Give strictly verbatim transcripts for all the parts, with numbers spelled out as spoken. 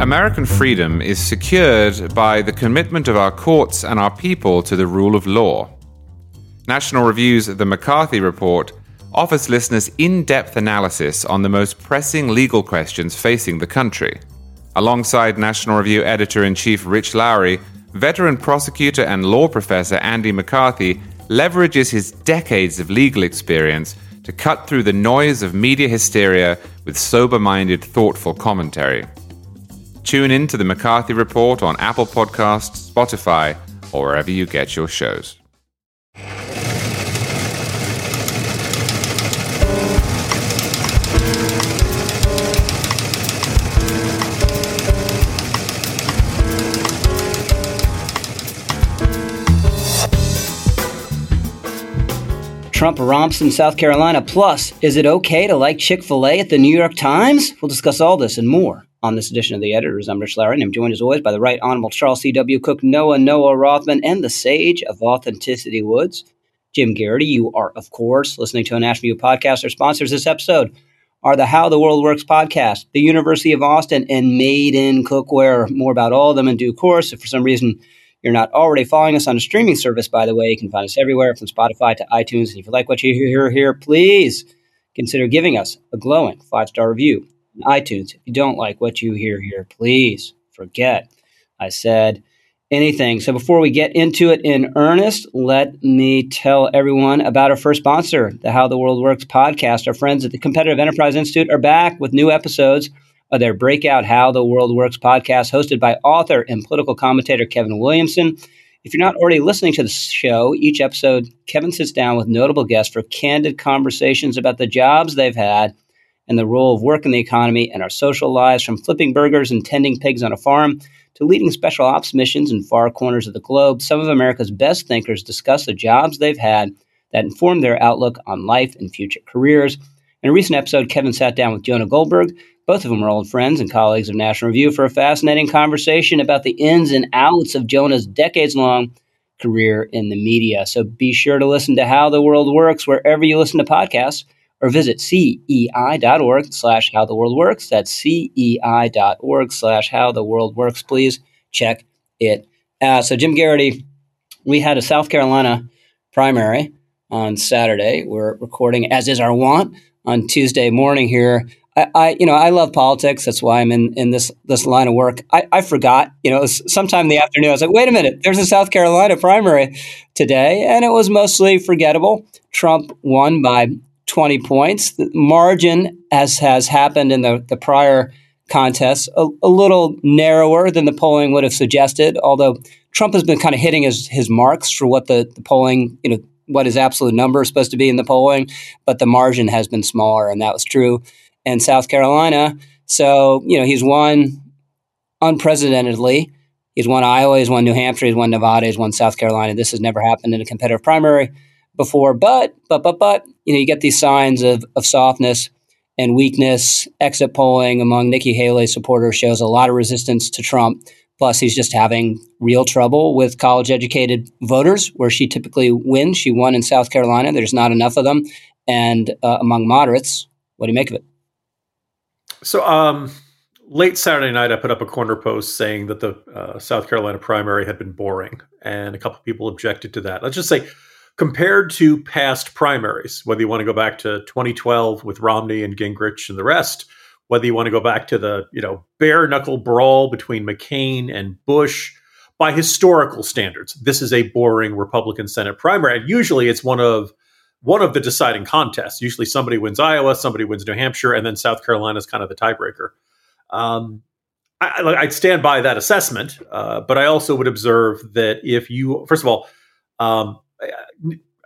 American freedom is secured by the commitment of our courts and our people to the rule of law. National Review's The McCarthy Report offers listeners in-depth analysis on the most pressing legal questions facing the country. Alongside National Review Editor-in-Chief Rich Lowry, veteran prosecutor and law professor Andy McCarthy leverages his decades of legal experience to cut through the noise of media hysteria with sober-minded, thoughtful commentary. Tune in to The McCarthy Report on Apple Podcasts, Spotify, or wherever you get your shows. Trump romps in South Carolina. Plus, is it okay to like Chick-fil-A at the New York Times? We'll discuss all this and more on this edition of The Editors. I'm Rich Lowry, and I'm joined as always by the Right Honorable Charles C. W. Cook, Noah Noah Rothman, and the sage of Authenticity Woods, Jim Geraghty. You are, of course, listening to a National Review podcast. Our sponsors this episode are the How the World Works podcast, the University of Austin, and Made in Cookware. More about all of them in due course. If for some reason you're not already following us on a streaming service, by the way, you can find us everywhere from Spotify to iTunes. And if you like what you hear here, please consider giving us a glowing five-star review on iTunes. If you don't like what you hear here, please forget I said anything. So before we get into it in earnest, let me tell everyone about our first sponsor, the How the World Works podcast. Our friends at the Competitive Enterprise Institute are back with new episodes of their breakout How the World Works podcast, hosted by author and political commentator Kevin Williamson. If you're not already listening to the show, each episode, Kevin sits down with notable guests for candid conversations about the jobs they've had and the role of work in the economy and our social lives, from flipping burgers and tending pigs on a farm to leading special ops missions in far corners of the globe. Some of America's best thinkers discuss the jobs they've had that inform their outlook on life and future careers. In a recent episode, Kevin sat down with Jonah Goldberg. Both of them are old friends and colleagues of National Review, for a fascinating conversation about the ins and outs of Jonah's decades-long career in the media. So be sure to listen to How the World Works wherever you listen to podcasts, or visit cei.org slash how the world works. That's cei.org slash how the world works. Please check it out. So Jim Geraghty, we had a South Carolina primary on Saturday. We're recording, as is our wont, on Tuesday morning here. I, I, you know, I love politics. That's why I'm in, in this this line of work. I, I forgot, you know, it was sometime in the afternoon, I was like, wait a minute, there's a South Carolina primary today. And it was mostly forgettable. Trump won by twenty points. The margin, as has happened in the, the prior contests, a, a little narrower than the polling would have suggested, although Trump has been kind of hitting his, his marks for what the, the polling, you know, what his absolute number is supposed to be in the polling. But the margin has been smaller, and that was true in South Carolina. So, you know, he's won unprecedentedly. He's won Iowa, he's won New Hampshire, he's won Nevada, he's won South Carolina. This has never happened in a competitive primary before. But, but, but, but, you know, you get these signs of, of softness and weakness. Exit polling among Nikki Haley supporters shows a lot of resistance to Trump. Plus, he's just having real trouble with college-educated voters, where she typically wins. She won in South Carolina. There's not enough of them. And uh, among moderates, what do you make of it? So um, late Saturday night, I put up a corner post saying that the uh, South Carolina primary had been boring, and a couple of people objected to that. Let's just say, compared to past primaries, whether you want to go back to twenty twelve with Romney and Gingrich and the rest, whether you want to go back to the, you know, bare-knuckle brawl between McCain and Bush, by historical standards, this is a boring Republican Senate primary. And usually it's one of one of the deciding contests. Usually somebody wins Iowa, somebody wins New Hampshire, and then South Carolina is kind of the tiebreaker. Um, I, I'd stand by that assessment, uh, but I also would observe that if you, first of all, um,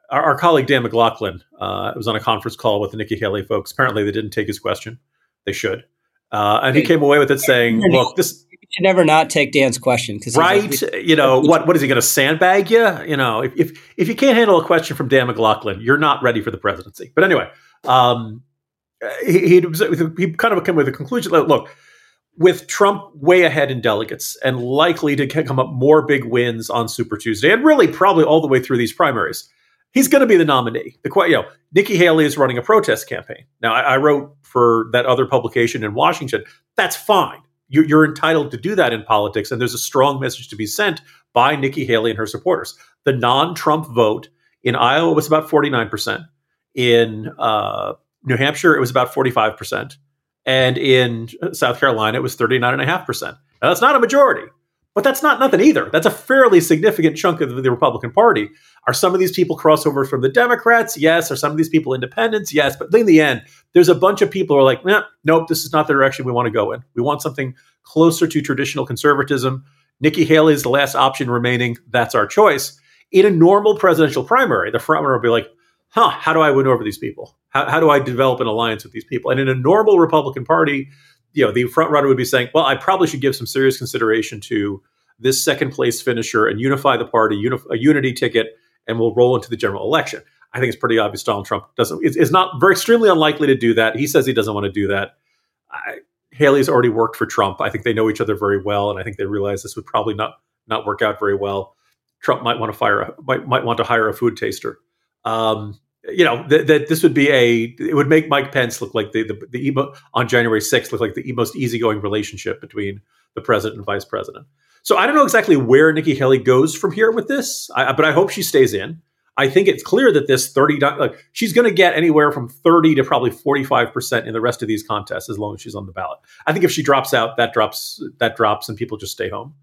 our, our colleague Dan McLaughlin uh, was on a conference call with the Nikki Haley folks. Apparently they didn't take his question. They should. Uh, and he came away with it saying, look, this... You should never not take Dan's question. Right. Like, you know, what, what is he going to sandbag you? You know, if, if if you can't handle a question from Dan McLaughlin, you're not ready for the presidency. But anyway, um, he, he he kind of came with a conclusion. Look, with Trump way ahead in delegates and likely to come up more big wins on Super Tuesday, and really probably all the way through these primaries, he's going to be the nominee. The, you know, Nikki Haley is running a protest campaign. Now, I, I wrote for that other publication in Washington. That's fine. You're, you're entitled to do that in politics. And there's a strong message to be sent by Nikki Haley and her supporters. The non-Trump vote in Iowa was about forty-nine percent. In uh, New Hampshire, it was about forty-five percent. And in South Carolina, it was thirty-nine point five percent. Now, that's not a majority, but that's not nothing either. That's a fairly significant chunk of the Republican Party. Are some of these people crossovers from the Democrats? Yes. Are some of these people independents? Yes. But in the end, there's a bunch of people who are like, nah, nope, this is not the direction we want to go in. We want something closer to traditional conservatism. Nikki Haley is the last option remaining. That's our choice. In a normal presidential primary, the front runner will be like, huh, how do I win over these people? How, how do I develop an alliance with these people? And in a normal Republican Party, you know, the front runner would be saying, well, I probably should give some serious consideration to this second place finisher and unify the party, unif- a unity ticket, and we'll roll into the general election. I think it's pretty obvious Donald Trump doesn't, is, is not very extremely unlikely to do that. He says he doesn't want to do that. I, Haley's already worked for Trump. I think they know each other very well, and I think they realize this would probably not not work out very well. Trump might want to fire, a, might might want to hire a food taster. Um, you know, that th- this would be a, it would make Mike Pence look like the, the, the emo, on January sixth, look like the most easygoing relationship between the president and vice president. So I don't know exactly where Nikki Haley goes from here with this, I, but I hope she stays in. I think it's clear that this thirty, like she's going to get anywhere from thirty to probably forty-five percent in the rest of these contests, as long as she's on the ballot. I think if she drops out, that drops, that drops and people just stay home.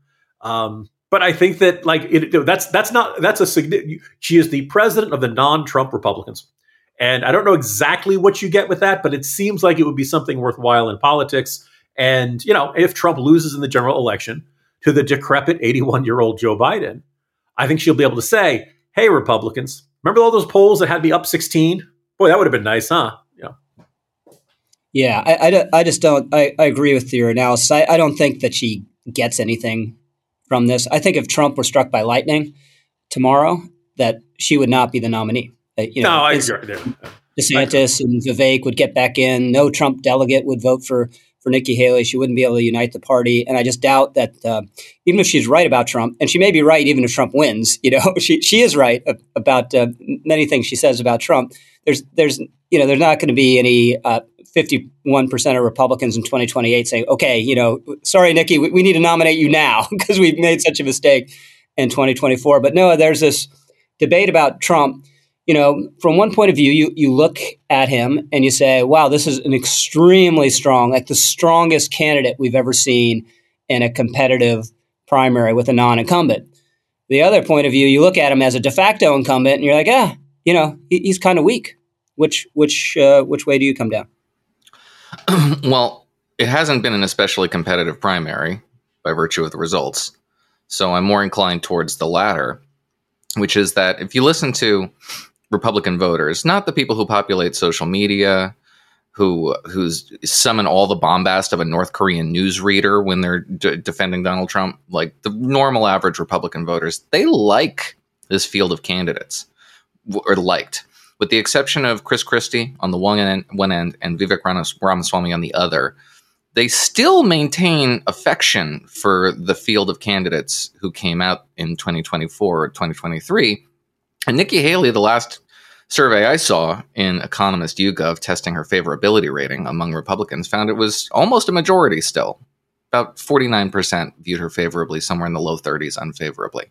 Um, But I think that like it, that's that's not that's a significant. She is the president of the non-Trump Republicans, and I don't know exactly what you get with that, but it seems like it would be something worthwhile in politics. And you know, if Trump loses in the general election to the decrepit eighty-one-year-old Joe Biden, I think she'll be able to say, "Hey, Republicans, remember all those polls that had me up sixteen? Boy, that would have been nice, huh?" You know. Yeah, I, I, I just don't. I, I agree with your analysis. I, I don't think that she gets anything from this. I think if Trump were struck by lightning tomorrow, that she would not be the nominee. Uh, you know, no, I agree. DeSantis and Vivek would get back in. No Trump delegate would vote for, for Nikki Haley. She wouldn't be able to unite the party. And I just doubt that uh, even if she's right about Trump, and she may be right even if Trump wins, you know, she she is right about uh, many things she says about Trump. There's there's you know, there's not going to be any uh, fifty-one percent of Republicans in twenty twenty-eight saying, okay, you know, sorry, Nikki, we, we need to nominate you now because we've made such a mistake in twenty twenty-four. But no, there's this debate about Trump. You know, from one point of view, you, you look at him and you say, wow, this is an extremely strong, like the strongest candidate we've ever seen in a competitive primary with a non-incumbent. The other point of view, you look at him as a de facto incumbent and you're like, ah, you know, he, he's kind of weak. Which which uh, which way do you come down? Well, it hasn't been an especially competitive primary by virtue of the results. So I'm more inclined towards the latter, which is that if you listen to Republican voters, not the people who populate social media, who who's summon all the bombast of a North Korean newsreader when they're d- defending Donald Trump, like the normal average Republican voters, they like this field of candidates or liked. With the exception of Chris Christie on the one end, one end and Vivek Ramaswamy on the other, they still maintain affection for the field of candidates who came out in twenty twenty-four or twenty twenty-three. And Nikki Haley, the last survey I saw in Economist YouGov testing her favorability rating among Republicans, found it was almost a majority still. About forty-nine percent viewed her favorably, somewhere in the low thirties unfavorably.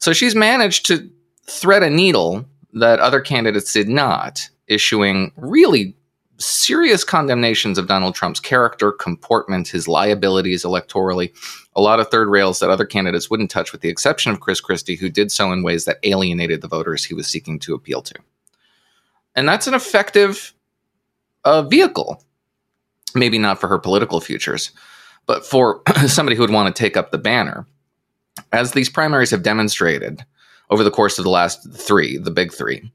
So she's managed to thread a needle that other candidates did not, issuing really serious condemnations of Donald Trump's character, comportment, his liabilities electorally, a lot of third rails that other candidates wouldn't touch, with the exception of Chris Christie, who did so in ways that alienated the voters he was seeking to appeal to. And that's an effective uh, vehicle, maybe not for her political futures, but for somebody who would want to take up the banner. As these primaries have demonstrated, over the course of the last three, the big three,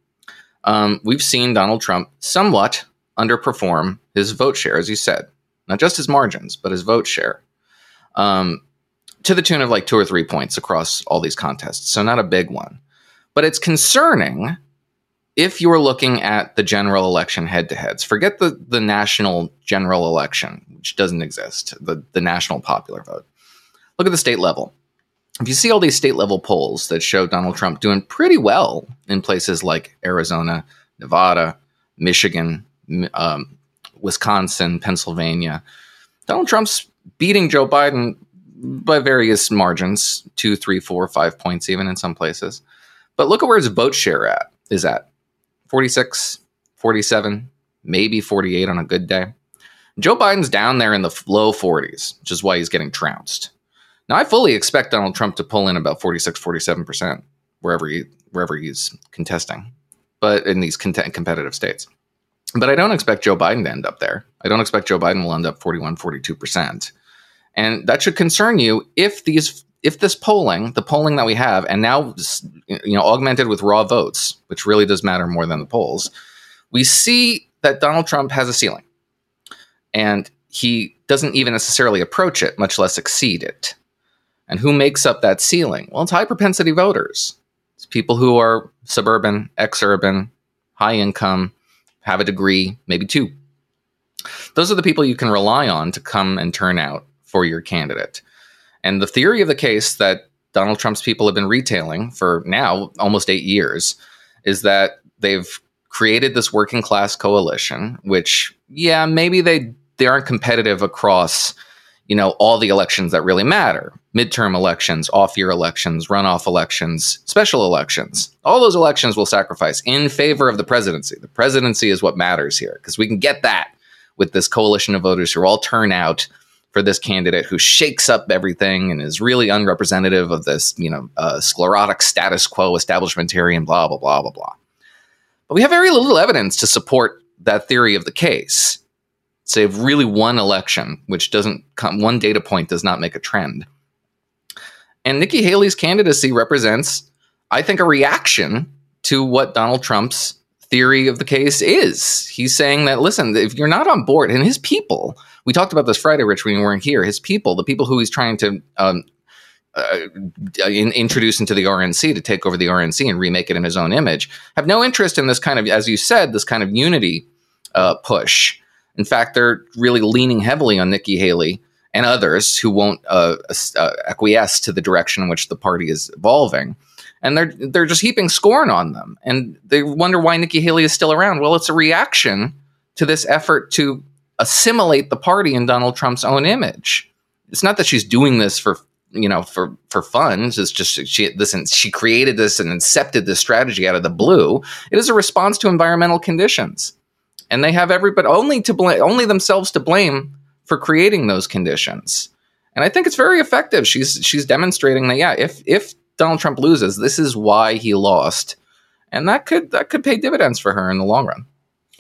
um, we've seen Donald Trump somewhat underperform his vote share, as you said. Not just his margins, but his vote share. Um, to the tune of like two or three points across all these contests. So not a big one. But it's concerning if you're looking at the general election head-to-heads. Forget the, the national general election, which doesn't exist, the, the national popular vote. Look at the state level. If you see all these state-level polls that show Donald Trump doing pretty well in places like Arizona, Nevada, Michigan, um, Wisconsin, Pennsylvania, Donald Trump's beating Joe Biden by various margins, two, three, four, five points even in some places. But look at where his vote share at is at forty-six, forty-seven, maybe forty-eight on a good day. Joe Biden's down there in the low forties, which is why he's getting trounced. Now, I fully expect Donald Trump to pull in about forty-six, forty-seven percent wherever he, wherever he's contesting, but in these cont- competitive states. But I don't expect Joe Biden to end up there. I don't expect Joe Biden will end up forty-one, forty-two percent. And that should concern you if these if this polling, the polling that we have, and now, you know, augmented with raw votes, which really does matter more than the polls, we see that Donald Trump has a ceiling. And he doesn't even necessarily approach it, much less exceed it. And who makes up that ceiling? Well, it's high propensity voters. It's people who are suburban, ex-urban, high income, have a degree, maybe two. Those are the people you can rely on to come and turn out for your candidate. And the theory of the case that Donald Trump's people have been retailing for now almost eight years is that they've created this working class coalition, which, yeah, maybe they they aren't competitive across, you know, all the elections that really matter. Midterm elections, off-year elections, runoff elections, special elections. All those elections will sacrifice in favor of the presidency. The presidency is what matters here, because we can get that with this coalition of voters who all turn out for this candidate who shakes up everything and is really unrepresentative of this, you know, uh, sclerotic status quo establishmentarian, blah, blah, blah, blah, blah. But we have very little evidence to support that theory of the case, save really one election, which doesn't come, one data point does not make a trend. And Nikki Haley's candidacy represents, I think, a reaction to what Donald Trump's theory of the case is. He's saying that, listen, if you're not on board, and his people, we talked about this Friday, Rich, when you weren't here, his people, the people who he's trying to um, uh, in, introduce into the R N C, to take over the R N C and remake it in his own image, have no interest in this kind of, as you said, this kind of unity uh, push. In fact, they're really leaning heavily on Nikki Haley and others who won't uh, uh, acquiesce to the direction in which the party is evolving. And they're they're just heaping scorn on them. And they wonder why Nikki Haley is still around. Well, it's a reaction to this effort to assimilate the party in Donald Trump's own image. It's not that she's doing this for, you know, for, for fun. It's just she, this, she created this and incepted this strategy out of the blue. It is a response to environmental conditions. And they have everybody only to blame, only themselves to blame for creating those conditions. And I think it's very effective. She's she's demonstrating that, yeah, if if Donald Trump loses, this is why he lost. And that could that could pay dividends for her in the long run.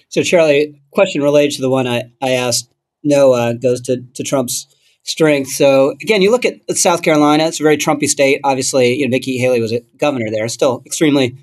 So, Charlie, question related to the one I, I asked Noah goes to, to Trump's strength. So, again, you look at South Carolina. It's a very Trumpy state. Obviously, you know, Nikki Haley was a governor there, still extremely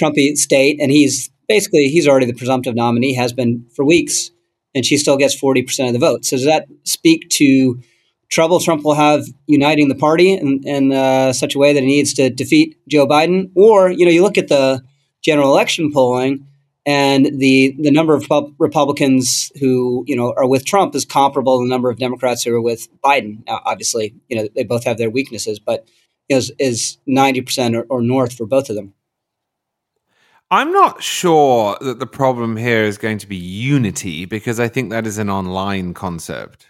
Trumpy state. And he's basically he's already the presumptive nominee, has been for weeks, and she still gets forty percent of the vote. So does that speak to trouble Trump will have uniting the party in, in uh, such a way that he needs to defeat Joe Biden? Or, you know, you look at the general election polling and the the number of pub- Republicans who, you know, are with Trump is comparable to the number of Democrats who are with Biden. Now, obviously, you know, they both have their weaknesses, but is is ninety percent or, or north for both of them. I'm not sure that the problem here is going to be unity, because I think that is an online concept.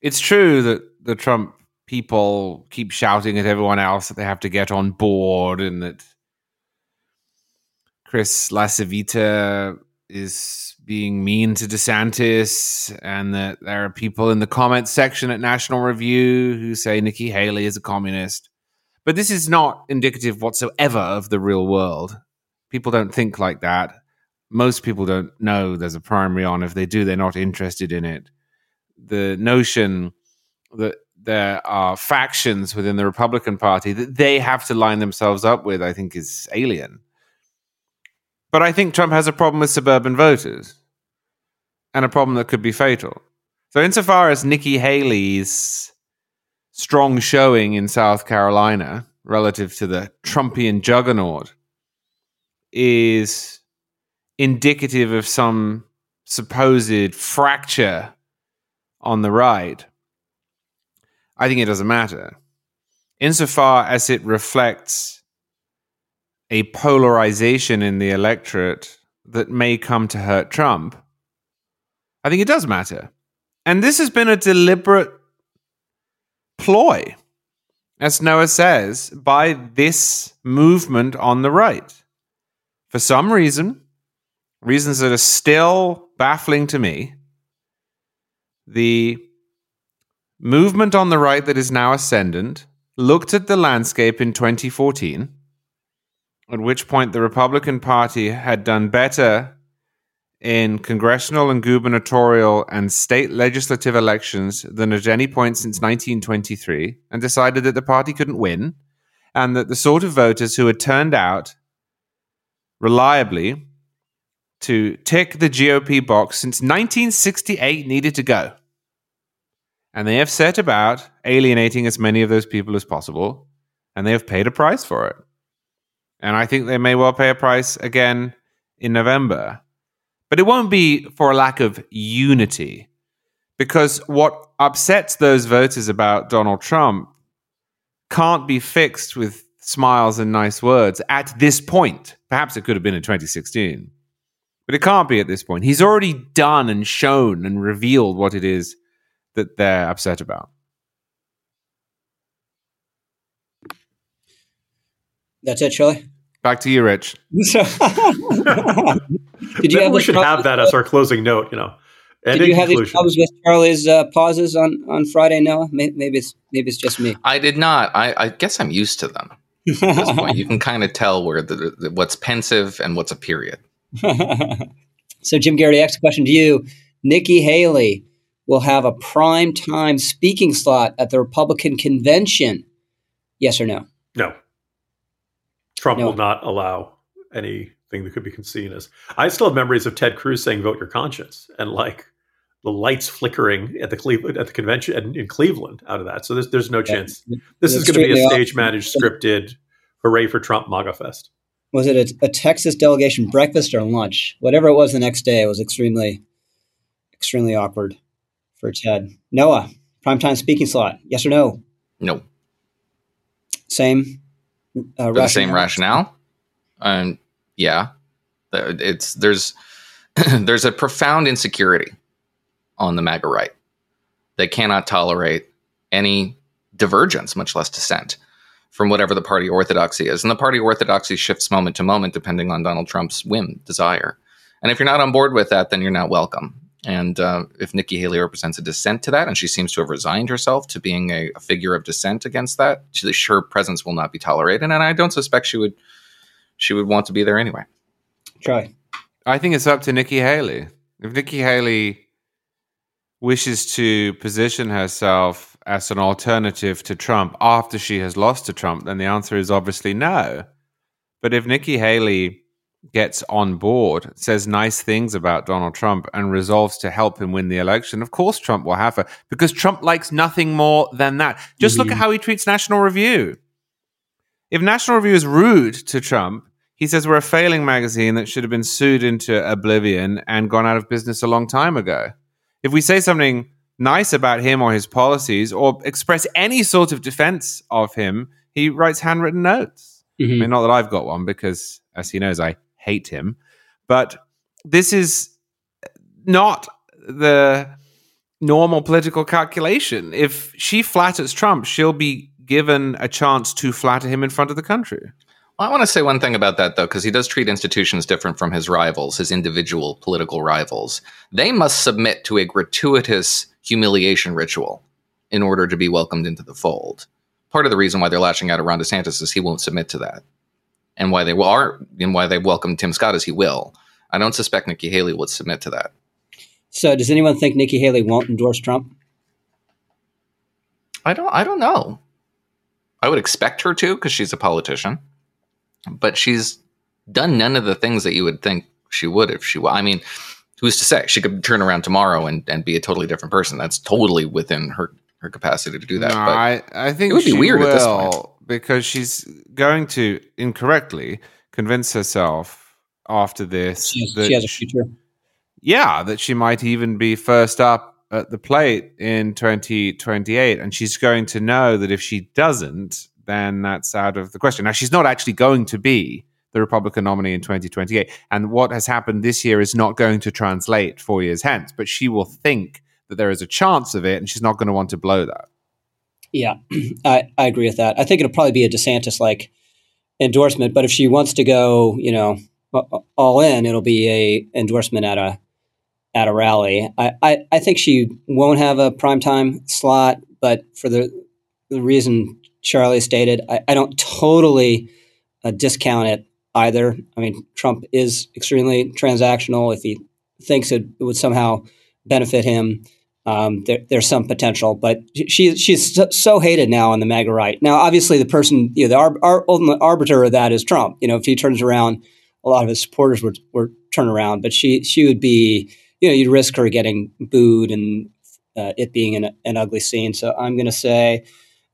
It's true that the Trump people keep shouting at everyone else that they have to get on board, and that Chris Lacivita is being mean to DeSantis, and that there are people in the comments section at National Review who say Nikki Haley is a communist. But this is not indicative whatsoever of the real world. People don't think like that. Most people don't know there's a primary on. If they do, they're not interested in it. The notion that there are factions within the Republican Party that they have to line themselves up with, I think, is alien. But I think Trump has a problem with suburban voters, and a problem that could be fatal. So insofar as Nikki Haley's strong showing in South Carolina relative to the Trumpian juggernaut is indicative of some supposed fracture on the right, I think it doesn't matter, insofar as it reflects a polarization in the electorate that may come to hurt Trump. I think it does matter. And this has been a deliberate ploy, as Noah says, by this movement on the right. For some reason, reasons that are still baffling to me, the movement on the right that is now ascendant looked at the landscape in twenty fourteen, at which point the Republican Party had done better in congressional and gubernatorial and state legislative elections than at any point since nineteen twenty-three, and decided that the party couldn't win, and that the sort of voters who had turned out reliably to tick the G O P box since nineteen sixty-eight needed to go. And they have set about alienating as many of those people as possible, and they have paid a price for it. And I think they may well pay a price again in November. But it won't be for a lack of unity, because what upsets those voters about Donald Trump can't be fixed with smiles and nice words at this point. Perhaps it could have been in twenty sixteen, but it can't be at this point. He's already done and shown and revealed what it is that they're upset about. That's it, Charlie. Back to you, Rich. Did you have we should have that as our closing note, you know. And did you have any problems with Charlie's uh, pauses on, on Friday, Noah? Maybe it's maybe it's just me. I did not. I, I guess I'm used to them. At this point, you can kind of tell where the, the, what's pensive and what's a period. So, Jim Geraghty, asked a question to you. Nikki Haley will have a prime time speaking slot at the Republican convention. Yes or no? No. Trump no. will not allow any. Thing that could be seen as. I still have memories of Ted Cruz saying "Vote your conscience" and like the lights flickering at the Cleveland at the convention in, in Cleveland out of that. So there's there's no yeah. chance. This it's is going to be a stage managed, scripted, hooray for Trump MAGA fest. Was it a, a Texas delegation breakfast or lunch? Whatever it was the next day, it was extremely, extremely awkward for Ted. Noah, primetime speaking slot. Yes or no? No. Same. Uh, the same rationale. Um. Yeah, it's there's there's a profound insecurity on the MAGA right. They cannot tolerate any divergence, much less dissent, from whatever the party orthodoxy is. And the party orthodoxy shifts moment to moment, depending on Donald Trump's whim, desire. And if you're not on board with that, then you're not welcome. And uh, if Nikki Haley represents a dissent to that, and she seems to have resigned herself to being a, a figure of dissent against that, she, her presence will not be tolerated. And I don't suspect she would... She would want to be there anyway. Try. I think it's up to Nikki Haley. If Nikki Haley wishes to position herself as an alternative to Trump after she has lost to Trump, then the answer is obviously no. But if Nikki Haley gets on board, says nice things about Donald Trump, and resolves to help him win the election, of course Trump will have her, because Trump likes nothing more than that. Just mm-hmm. look at how he treats National Review. If National Review is rude to Trump, he says we're a failing magazine that should have been sued into oblivion and gone out of business a long time ago. If we say something nice about him or his policies or express any sort of defense of him, he writes handwritten notes. Mm-hmm. I mean, not that I've got one because, as he knows, I hate him. But this is not the normal political calculation. If she flatters Trump, she'll be given a chance to flatter him in front of the country. Well, I want to say one thing about that, though, because he does treat institutions different from his rivals, his individual political rivals. They must submit to a gratuitous humiliation ritual in order to be welcomed into the fold. Part of the reason why they're lashing out at Ron DeSantis is he won't submit to that, and why they are and why they welcome Tim Scott is he will. I don't suspect Nikki Haley would submit to that. So, does anyone think Nikki Haley won't endorse Trump? I don't. I don't know. I would expect her to, because she's a politician, but she's done none of the things that you would think she would if she were. I mean, who's to say? She could turn around tomorrow and, and be a totally different person. That's totally within her, her capacity to do that. No, but I, I think it would be weird at this point, because she's going to incorrectly convince herself after this she, that she has a future. Yeah, that she might even be first up at the plate in twenty twenty-eight, and she's going to know that if she doesn't, then that's out of the question. Now, she's not actually going to be the Republican nominee in twenty twenty-eight, and what has happened this year is not going to translate four years hence, but she will think that there is a chance of it, and she's not going to want to blow that. Yeah, I, I agree with that. I think it'll probably be a DeSantis-like endorsement, but if she wants to go, you know, all in, it'll be a endorsement at a at a rally. I, I, I think she won't have a primetime slot, but for the the reason Charlie stated, I, I don't totally uh, discount it either. I mean, Trump is extremely transactional. If he thinks it, it would somehow benefit him, um, there, there's some potential. But she she's so hated now on the MAGA right. Now, obviously, the person, you know, the ar- ar- ultimate arbiter of that is Trump. You know, if he turns around, a lot of his supporters would, would turn around, but she she would be, you know, you'd risk her getting booed and uh, it being an, an ugly scene. So I'm going to say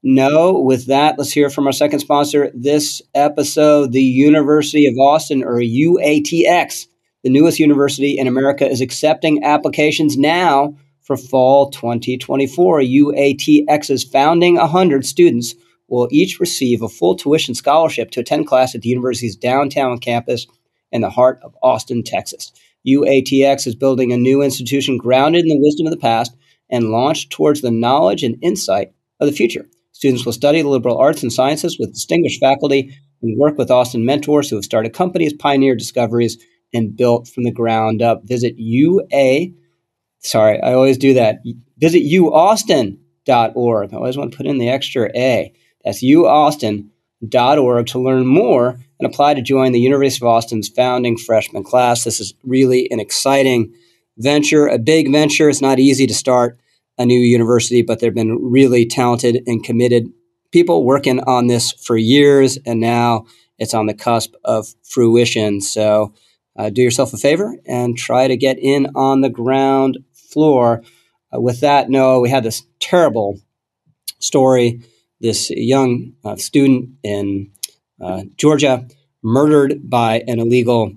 no. With that, let's hear from our second sponsor this episode, the University of Austin, or U A T X. The newest university in America is accepting applications now for fall twenty twenty-four. U A T X's founding one hundred students will each receive a full tuition scholarship to attend class at the university's downtown campus in the heart of Austin, Texas. U A T X is building a new institution grounded in the wisdom of the past and launched towards the knowledge and insight of the future. Students will study the liberal arts and sciences with distinguished faculty and work with Austin mentors who have started companies, pioneered discoveries, and built from the ground up. Visit U A, sorry, I always do that. Visit u austin dot org. I always want to put in the extra A. That's u austin dot org to learn more and apply to join the University of Austin's founding freshman class. This is really an exciting venture, a big venture. It's not easy to start a new university, but there have been really talented and committed people working on this for years, and now it's on the cusp of fruition. So uh, do yourself a favor and try to get in on the ground floor. Uh, with that, Noah, we had this terrible story. This young uh, student in uh, Georgia, murdered by an illegal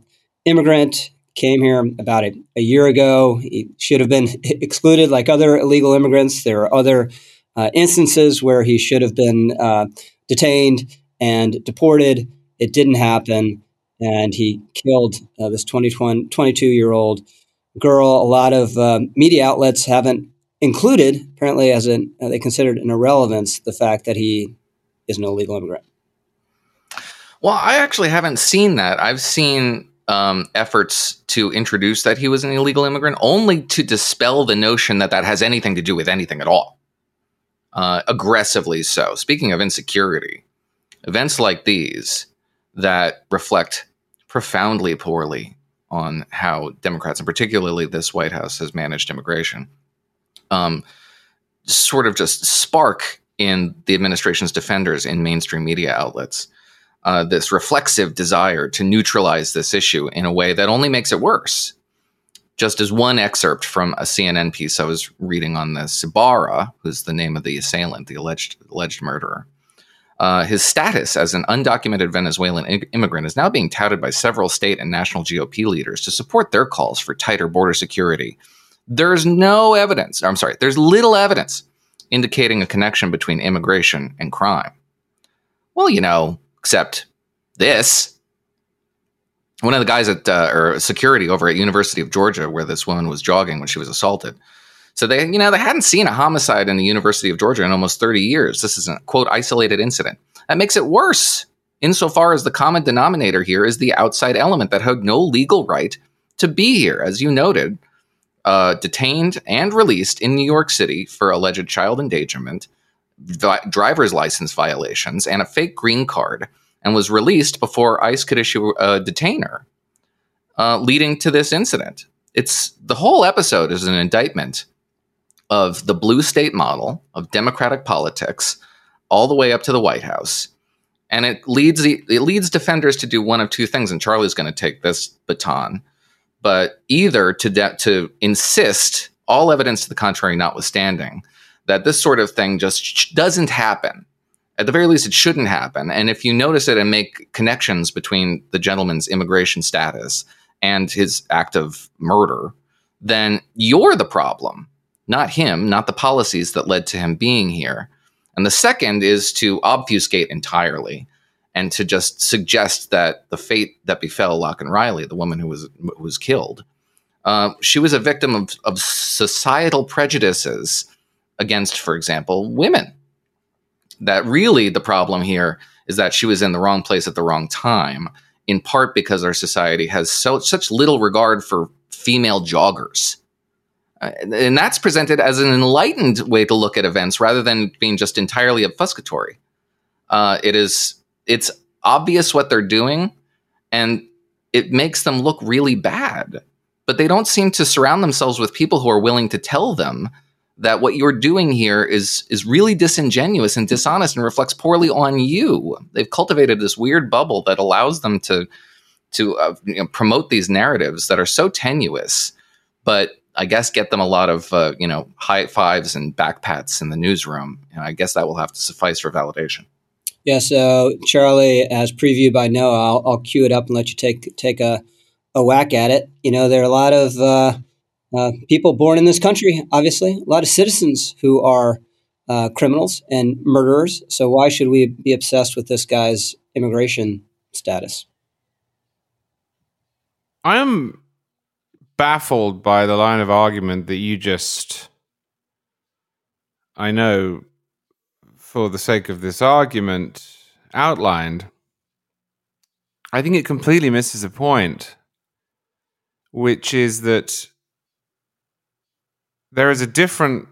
immigrant, came here about a, a year ago. He should have been excluded like other illegal immigrants. There are other uh, instances where he should have been uh, detained and deported. It didn't happen. And he killed uh, this twenty-two-year-old girl. A lot of uh, media outlets haven't included, apparently, as an uh, they considered an irrelevance, the fact that he is an illegal immigrant. Well, I actually haven't seen that. I've seen um, efforts to introduce that he was an illegal immigrant, only to dispel the notion that that has anything to do with anything at all. Uh, aggressively so. Speaking of insecurity, events like these that reflect profoundly poorly on how Democrats, and particularly this White House, has managed immigration, Um, sort of just spark in the administration's defenders in mainstream media outlets uh, this reflexive desire to neutralize this issue in a way that only makes it worse. Just as one excerpt from a C N N piece I was reading on this, Ibarra, who's the name of the assailant, the alleged alleged murderer, uh, his status as an undocumented Venezuelan I- immigrant is now being touted by several state and national G O P leaders to support their calls for tighter border security. There's no evidence, I'm sorry, there's little evidence indicating a connection between immigration and crime. Well, you know, except this. One of the guys at uh, or security over at University of Georgia, where this woman was jogging when she was assaulted, so they, you know, they hadn't seen a homicide in the University of Georgia in almost thirty years. This is a, quote, isolated incident. That makes it worse, insofar as the common denominator here is the outside element that had no legal right to be here, as you noted. Uh, detained and released in New York City for alleged child endangerment, vi- driver's license violations, and a fake green card, and was released before ICE could issue a detainer, uh, leading to this incident. It's the whole episode is an indictment of the blue state model of democratic politics all the way up to the White House. And it leads the, it leads defenders to do one of two things, and Charlie's going to take this baton. But either to de- to insist, all evidence to the contrary notwithstanding, that this sort of thing just sh- doesn't happen. At the very least, it shouldn't happen. And if you notice it and make connections between the gentleman's immigration status and his act of murder, then you're the problem, not him, not the policies that led to him being here. And the second is to obfuscate entirely, and to just suggest that the fate that befell Laken Riley, the woman who was who was killed, uh, she was a victim of, of societal prejudices against, for example, women. that really the problem here is that she was in the wrong place at the wrong time, in part because our society has so such little regard for female joggers. Uh, and that's presented as an enlightened way to look at events rather than being just entirely obfuscatory. Uh, it is, it's obvious what they're doing, and it makes them look really bad. But they don't seem to surround themselves with people who are willing to tell them that what you're doing here is is really disingenuous and dishonest and reflects poorly on you. They've cultivated this weird bubble that allows them to to uh, you know, promote these narratives that are so tenuous, but I guess get them a lot of uh, you know high fives and backpats in the newsroom. And I guess that will have to suffice for validation. Yeah. So Charlie, as previewed by Noah, I'll, I'll cue it up and let you take take a a whack at it. You know, there are a lot of uh, uh, people born in this country, obviously, a lot of citizens who are uh, criminals and murderers. So why should we be obsessed with this guy's immigration status? I'm baffled by the line of argument that you just, I know, for the sake of this argument, outlined. I think it completely misses a point, which is that there is a different,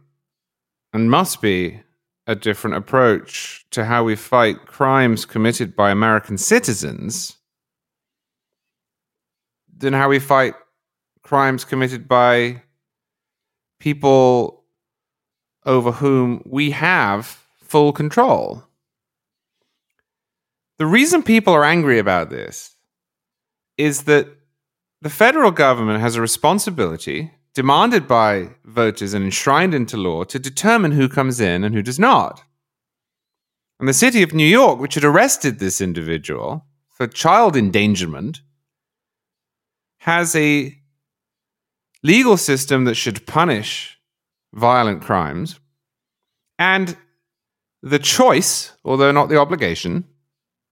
and must be a different, approach to how we fight crimes committed by American citizens than how we fight crimes committed by people over whom we have full control. The reason people are angry about this is that the federal government has a responsibility demanded by voters and enshrined into law to determine who comes in and who does not. And the city of New York, which had arrested this individual for child endangerment, has a legal system that should punish violent crimes. And the choice, although not the obligation,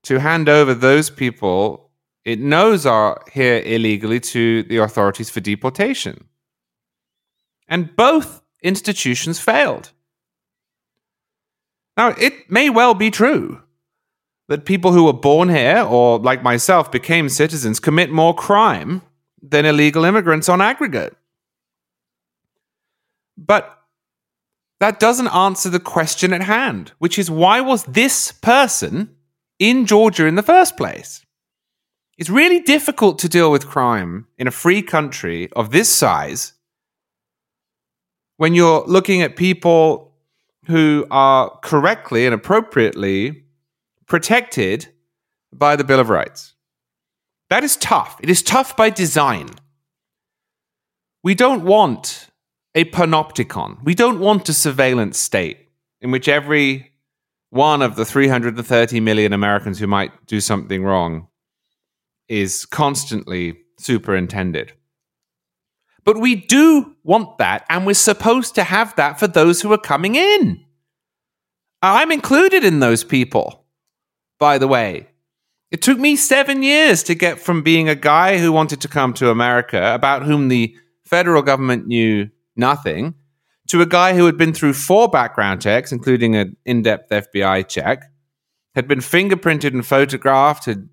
to hand over those people it knows are here illegally to the authorities for deportation. And both institutions failed. Now, it may well be true that people who were born here or, like myself, became citizens commit more crime than illegal immigrants on aggregate. But that doesn't answer the question at hand, which is why was this person in Georgia in the first place? It's really difficult to deal with crime in a free country of this size when you're looking at people who are correctly and appropriately protected by the Bill of Rights. That is tough. It is tough by design. We don't want a panopticon. We don't want a surveillance state in which every one of the three hundred thirty million Americans who might do something wrong is constantly superintended. But we do want that, and we're supposed to have that for those who are coming in. I'm included in those people, by the way. It took me seven years to get from being a guy who wanted to come to America, about whom the federal government knew nothing, to a guy who had been through four background checks, including an in-depth F B I check, had been fingerprinted and photographed, had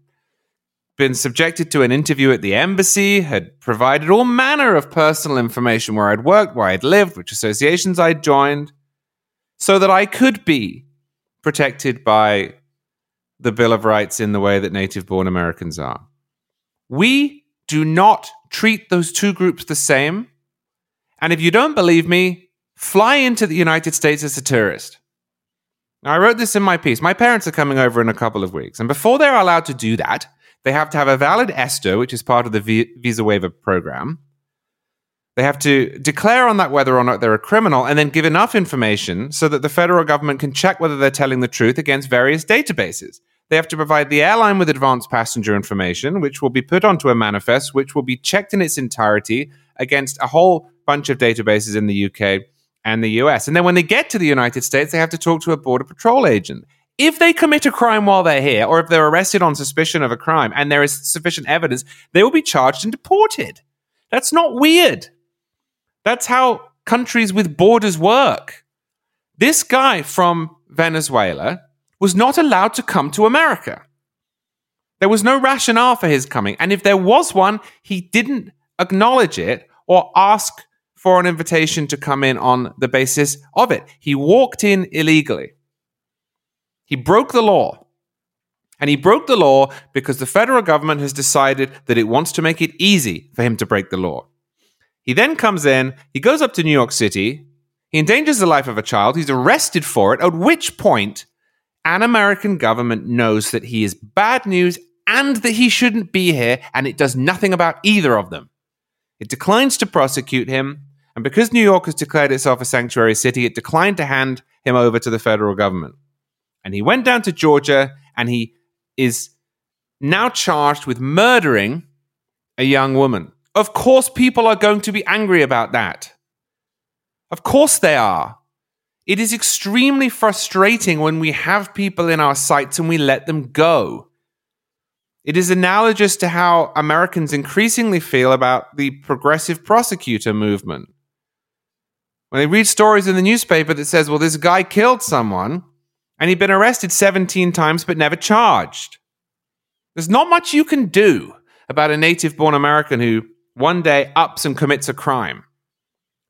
been subjected to an interview at the embassy, had provided all manner of personal information where I'd worked, where I'd lived, which associations I'd joined, so that I could be protected by the Bill of Rights in the way that native-born Americans are. We do not treat those two groups the same. And if you don't believe me, fly into the United States as a tourist. Now, I wrote this in my piece. My parents are coming over in a couple of weeks. And before they're allowed to do that, they have to have a valid ESTA, which is part of the v- visa waiver program. They have to declare on that whether or not they're a criminal and then give enough information so that the federal government can check whether they're telling the truth against various databases. They have to provide the airline with advanced passenger information, which will be put onto a manifest, which will be checked in its entirety against a whole bunch of databases in the U K and the U S. And then when they get to the United States, they have to talk to a border patrol agent. If they commit a crime while they're here, or if they're arrested on suspicion of a crime and there is sufficient evidence, they will be charged and deported. That's not weird. That's how countries with borders work. This guy from Venezuela was not allowed to come to America. There was no rationale for his coming, and if there was one, he didn't acknowledge it or ask for an invitation to come in on the basis of it. He walked in illegally. He broke the law. And he broke the law because the federal government has decided that it wants to make it easy for him to break the law. He then comes in, he goes up to New York City, he endangers the life of a child, he's arrested for it, at which point an American government knows that he is bad news and that he shouldn't be here, and it does nothing about either of them. It declines to prosecute him, and because New York has declared itself a sanctuary city, it declined to hand him over to the federal government. And he went down to Georgia, and he is now charged with murdering a young woman. Of course, people are going to be angry about that. Of course they are. It is extremely frustrating when we have people in our sights and we let them go. It is analogous to how Americans increasingly feel about the progressive prosecutor movement. When they read stories in the newspaper that says, well, this guy killed someone, and he'd been arrested seventeen times but never charged. There's not much you can do about a native-born American who one day ups and commits a crime.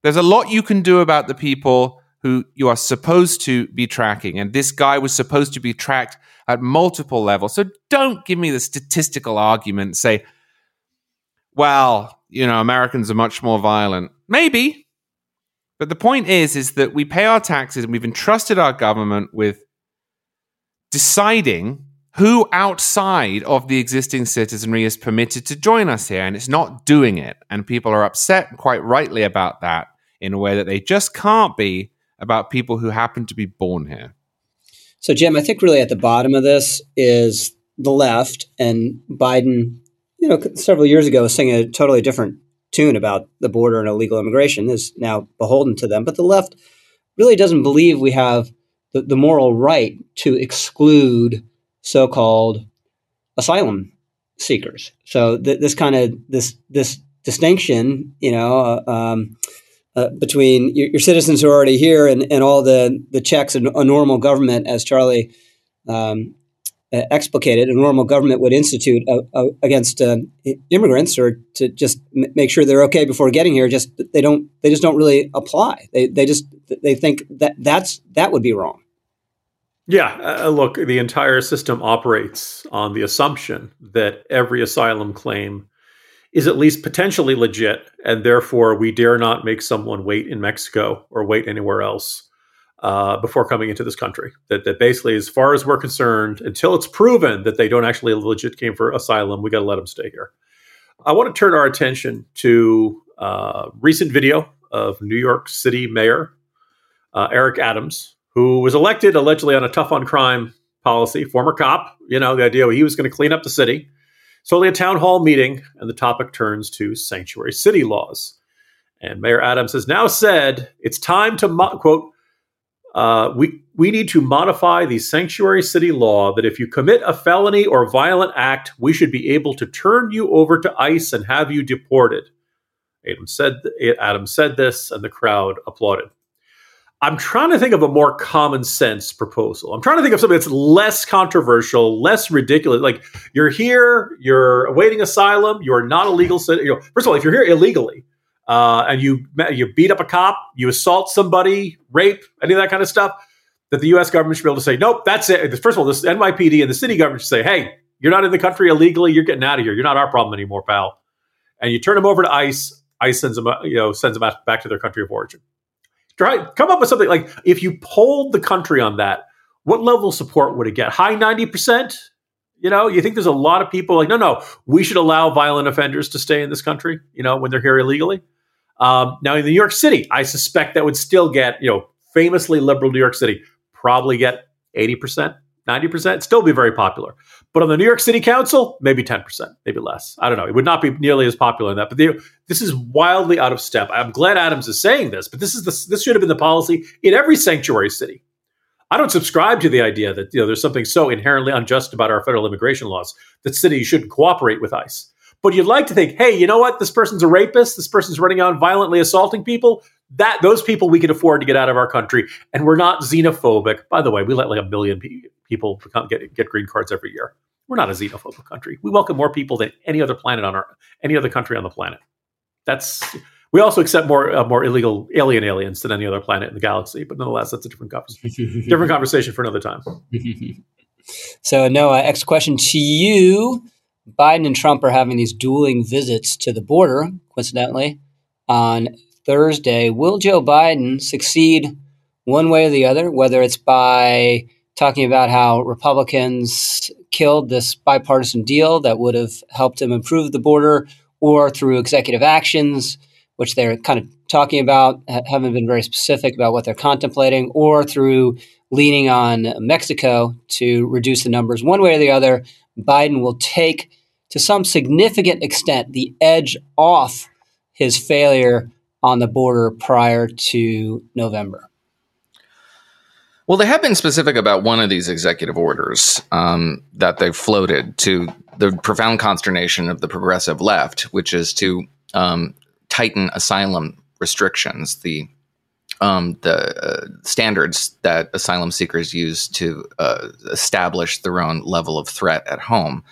There's a lot you can do about the people who you are supposed to be tracking, and this guy was supposed to be tracked at multiple levels. So don't give me the statistical argument, say, well, you know, Americans are much more violent. Maybe. But the point is, is that we pay our taxes and we've entrusted our government with deciding who outside of the existing citizenry is permitted to join us here, and it's not doing it. And people are upset, quite rightly, about that in a way that they just can't be about people who happen to be born here. So, Jim, I think really at the bottom of this is the left, and Biden, you know, several years ago was singing a totally different tune about the border and illegal immigration, is now beholden to them. But the left really doesn't believe we have the, the moral right to exclude so-called asylum seekers. So th- this kind of this this distinction, you know, uh, um, uh, between your, your citizens who are already here and, and all the the checks and a normal government, as Charlie um, uh, explicated, a normal government would institute uh, uh, against uh, immigrants, or to just m- make sure they're okay before getting here. Just they don't they just don't really apply. They they just they think that that's that would be wrong. Yeah, uh, look, the entire system operates on the assumption that every asylum claim is at least potentially legit, and therefore we dare not make someone wait in Mexico or wait anywhere else uh, before coming into this country. That that basically, as far as we're concerned, until it's proven that they don't actually legit came for asylum, we got to let them stay here. I want to turn our attention to a uh, recent video of New York City Mayor uh, Eric Adams, who was elected allegedly on a tough on crime policy, former cop, you know, the idea he was going to clean up the city. So only a town hall meeting, and the topic turns to sanctuary city laws. And Mayor Adams has now said it's time to, mo- quote, uh, we, we need to modify the sanctuary city law that if you commit a felony or violent act, we should be able to turn you over to ICE and have you deported. Adams said, Adams said this, and the crowd applauded. I'm trying to think of a more common sense proposal. I'm trying to think of something that's less controversial, less ridiculous. Like, you're here, you're awaiting asylum, you're not illegal. First of all, if you're here illegally uh, and you you beat up a cop, you assault somebody, rape, any of that kind of stuff, that the U S government should be able to say, nope, that's it. First of all, this N Y P D and the city government should say, hey, you're not in the country illegally, you're getting out of here. You're not our problem anymore, pal. And you turn them over to ICE. ICE sends them, you know, sends them back to their country of origin. Try, come up with something like, if you polled the country on that, what level of support would it get? High ninety percent? You know, you think there's a lot of people like, no, no, we should allow violent offenders to stay in this country, you know, when they're here illegally. Um, now, in New York City, I suspect that would still get, you know, famously liberal New York City, probably get eighty percent, ninety percent, still be very popular. But on the New York City Council, maybe ten percent, maybe less. I don't know. It would not be nearly as popular in that. But they, this is wildly out of step. I'm glad Adams is saying this, but this is the, this should have been the policy in every sanctuary city. I don't subscribe to the idea that, you know, there's something so inherently unjust about our federal immigration laws that cities shouldn't cooperate with ICE. But you'd like to think, hey, you know what? This person's a rapist. This person's running on violently assaulting people. That those people we could afford to get out of our country. And we're not xenophobic. By the way, we let like a million pe- people become, get, get green cards every year. We're not a xenophobic country. We welcome more people than any other planet on our any other country on the planet. That's we also accept more uh, more illegal alien aliens than any other planet in the galaxy. But nonetheless, that's a different conversation. different conversation for another time. So Noah, next question to you. Biden and Trump are having these dueling visits to the border, coincidentally, on Thursday. Will Joe Biden succeed one way or the other, whether it's by talking about how Republicans killed this bipartisan deal that would have helped him improve the border, or through executive actions, which they're kind of talking about, haven't been very specific about what they're contemplating, or through leaning on Mexico to reduce the numbers? One way or the other, Biden will take, to some significant extent, the edge off his failure on the border prior to November. Well, they have been specific about one of these executive orders um, that they've floated to the profound consternation of the progressive left, which is to um, tighten asylum restrictions, the um, the uh, standards that asylum seekers use to uh, establish their own level of threat at home,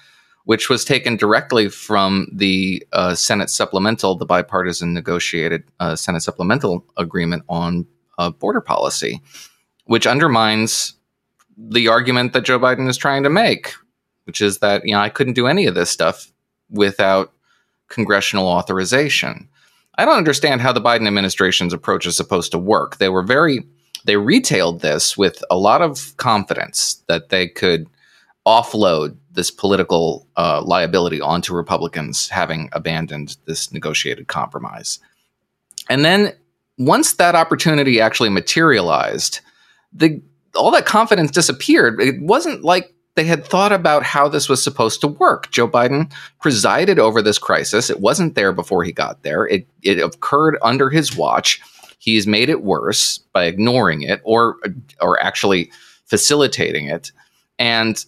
which was taken directly from the uh, Senate supplemental, the bipartisan negotiated uh, Senate supplemental agreement on uh, border policy, which undermines the argument that Joe Biden is trying to make, which is that, you know, I couldn't do any of this stuff without congressional authorization. I don't understand how the Biden administration's approach is supposed to work. They were very, they retailed this with a lot of confidence that they could offload this political uh, liability onto Republicans having abandoned this negotiated compromise. And then once that opportunity actually materialized, The, all that confidence disappeared. It wasn't like they had thought about how this was supposed to work. Joe Biden presided over this crisis. It wasn't there before he got there. It, it occurred under his watch. He's made it worse by ignoring it or, or actually facilitating it. And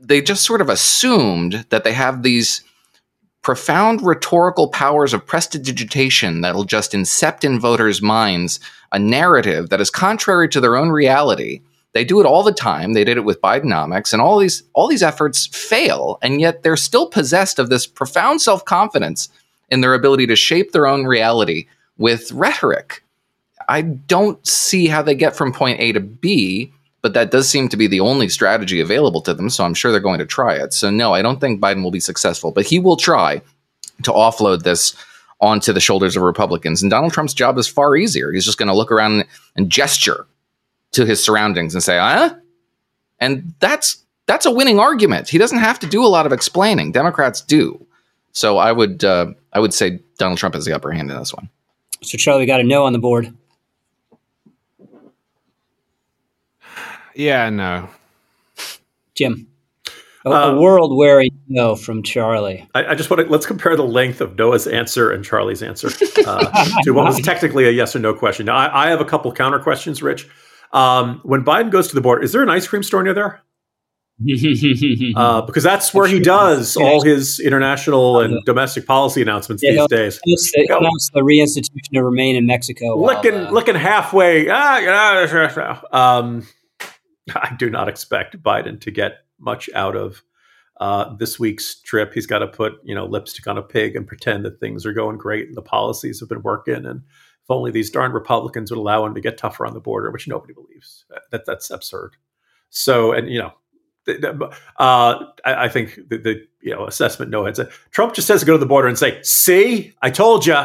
they just sort of assumed that they have these profound rhetorical powers of prestidigitation that'll just incept in voters' minds a narrative that is contrary to their own reality. They do it all the time. They did it with Bidenomics, and all these all these efforts fail, and yet they're still possessed of this profound self-confidence in their ability to shape their own reality with rhetoric. I don't see how they get from point A to B, but that does seem to be the only strategy available to them, so I'm sure they're going to try it. So no, I don't think Biden will be successful, but he will try to offload this onto the shoulders of Republicans. And Donald Trump's job is far easier. He's just going to look around and gesture to his surroundings and say, huh? And that's that's a winning argument. He doesn't have to do a lot of explaining. Democrats do. So I would uh, I would say Donald Trump has the upper hand in this one. So Charlie, we got a no on the board. Yeah, no. Jim, a, um, a world-weary no from Charlie. I, I just want to, let's compare the length of Noah's answer and Charlie's answer uh, to what was technically a yes or no question. Now, I, I have a couple counter questions, Rich. Um, when Biden goes to the border, is there an ice cream store near there? uh, because that's where he does all his international and domestic policy announcements yeah, these days. He announced the reinstitution of Remain in Mexico. Looking, while, uh, looking halfway. Ah, um, I do not expect Biden to get much out of uh, this week's trip. He's got to put, you know, lipstick on a pig and pretend that things are going great and the policies have been working. And if only these darn Republicans would allow him to get tougher on the border, which nobody believes. That that's absurd. So, and you know, th- th- uh, I, I think the, the you know assessment Noah had said, Trump just says to go to the border and say, "See, I told you,"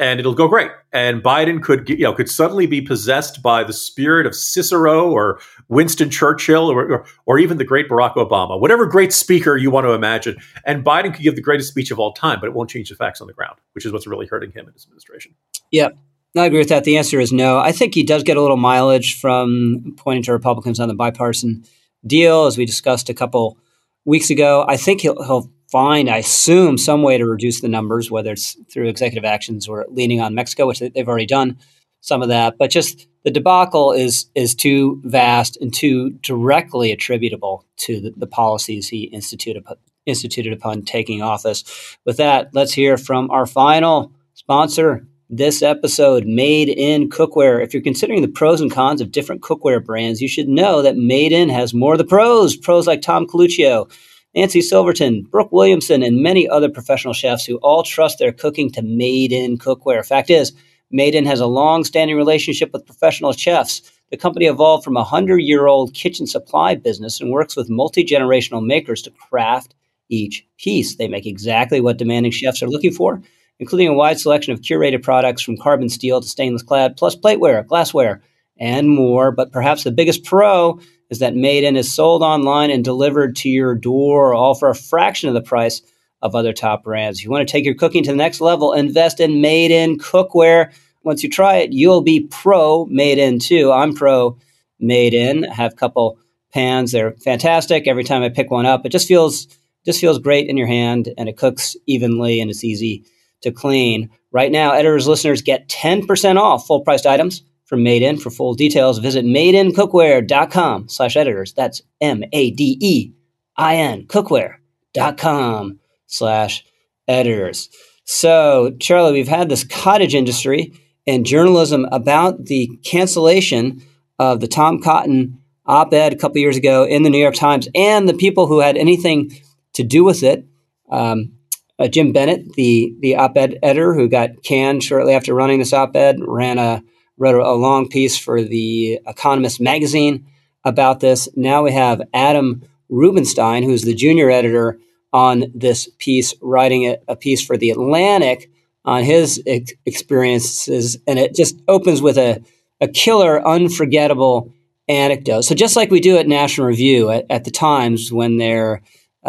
and it'll go great. And Biden could, you know, could suddenly be possessed by the spirit of Cicero or Winston Churchill or, or, or even the great Barack Obama, whatever great speaker you want to imagine. And Biden could give the greatest speech of all time, but it won't change the facts on the ground, which is what's really hurting him and his administration. Yeah, I agree with that. The answer is no. I think he does get a little mileage from pointing to Republicans on the bipartisan deal, as we discussed a couple weeks ago. I think he'll, he'll find, I assume, some way to reduce the numbers, whether it's through executive actions or leaning on Mexico, which they've already done some of that. But just the debacle is is too vast and too directly attributable to the, the policies he instituted, instituted upon taking office. With that, let's hear from our final sponsor this episode, Made in Cookware. If you're considering the pros and cons of different cookware brands, you should know that Made in has more of the pros. Pros like Tom Coluccio, Nancy Silverton, Brooke Williamson, and many other professional chefs who all trust their cooking to Made in Cookware. Fact is, Made in has a long-standing relationship with professional chefs. The company evolved from a hundred-year-old kitchen supply business and works with multi-generational makers to craft each piece. They make exactly what demanding chefs are looking for, including a wide selection of curated products from carbon steel to stainless clad, plus plateware, glassware, and more. But perhaps the biggest pro is that Made in is sold online and delivered to your door, all for a fraction of the price of other top brands. If you want to take your cooking to the next level, invest in Made in Cookware. Once you try it, you'll be pro Made in too. I'm pro Made in. I have a couple pans. They're fantastic. Every time I pick one up, it just feels just feels great in your hand, and it cooks evenly, and it's easy to clean. Right now, Editors listeners get ten percent off full-priced items from Made in. For full details, visit madeincookware.com slash editors. That's M A D E I N cookware.com slash editors. So, Charlie, we've had this cottage industry and journalism about the cancellation of the Tom Cotton op-ed a couple years ago in the New York Times, and the people who had anything to do with it. Um, Uh, Jim Bennett, the the op-ed editor who got canned shortly after running this op-ed, ran a wrote a, a long piece for the Economist magazine about this. Now we have Adam Rubenstein, who's the junior editor on this piece, writing a, a piece for The Atlantic on his ex- experiences, and it just opens with a a killer, unforgettable anecdote. So just like we do at National Review at, at the Times when they're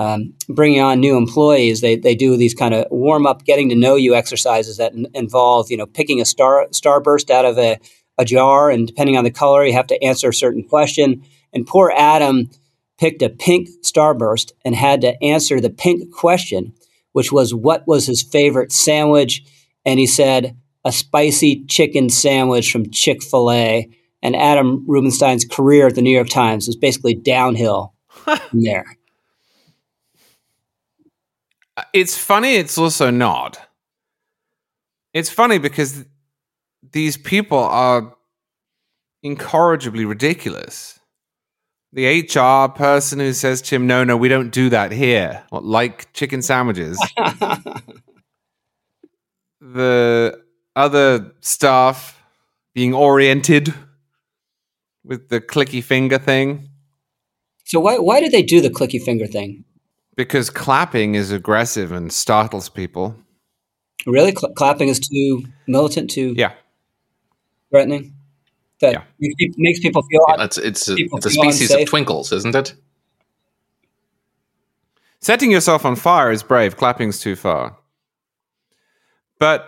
Um, bringing on new employees, they they do these kind of warm up, getting to know you exercises that n- involve, you know, picking a star starburst out of a, a jar, and depending on the color, you have to answer a certain question. And poor Adam picked a pink starburst and had to answer the pink question, which was what was his favorite sandwich, and he said a spicy chicken sandwich from Chick-fil-A. And Adam Rubenstein's career at the New York Times was basically downhill from there. It's funny. It's also not. It's funny because these people are incorrigibly ridiculous. The H R person who says to him, "No, no, we don't do that here," what, like chicken sandwiches. The other staff being oriented with the clicky finger thing. So why why did they do the clicky finger thing? Because clapping is aggressive and startles people. Really? Cl- clapping is too militant, too yeah. threatening? That yeah. makes, makes people feel yeah, un- It's, it's, people a, it's feel a species unsafe. Of twinkles, isn't it? Setting yourself on fire is brave. Clapping's too far. But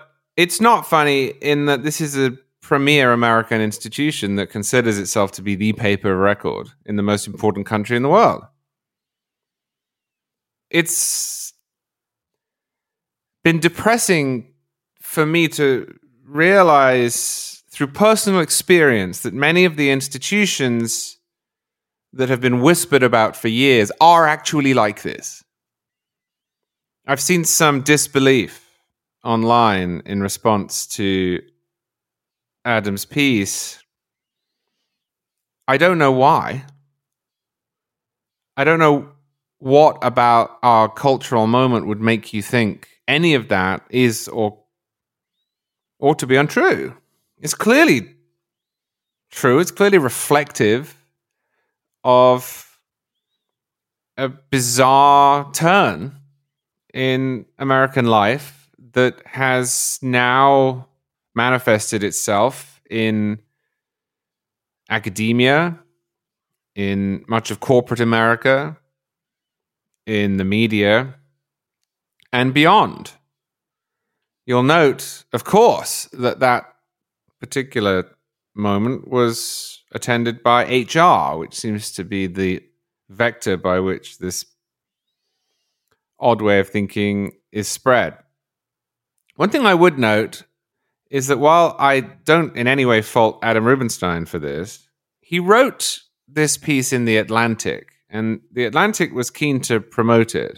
it's not funny in that this is a premier American institution that considers itself to be the paper of record in the most important country in the world. It's been depressing for me to realize through personal experience that many of the institutions that have been whispered about for years are actually like this. I've seen some disbelief online in response to Adam's piece. I don't know why. I don't know what about our cultural moment would make you think any of that is or ought to be untrue. It's clearly true. It's clearly reflective of a bizarre turn in American life that has now manifested itself in academia, in much of corporate America, in the media, and beyond. You'll note, of course, that that particular moment was attended by H R, which seems to be the vector by which this odd way of thinking is spread. One thing I would note is that while I don't in any way fault Adam Rubenstein for this, he wrote this piece in The Atlantic, and The Atlantic was keen to promote it.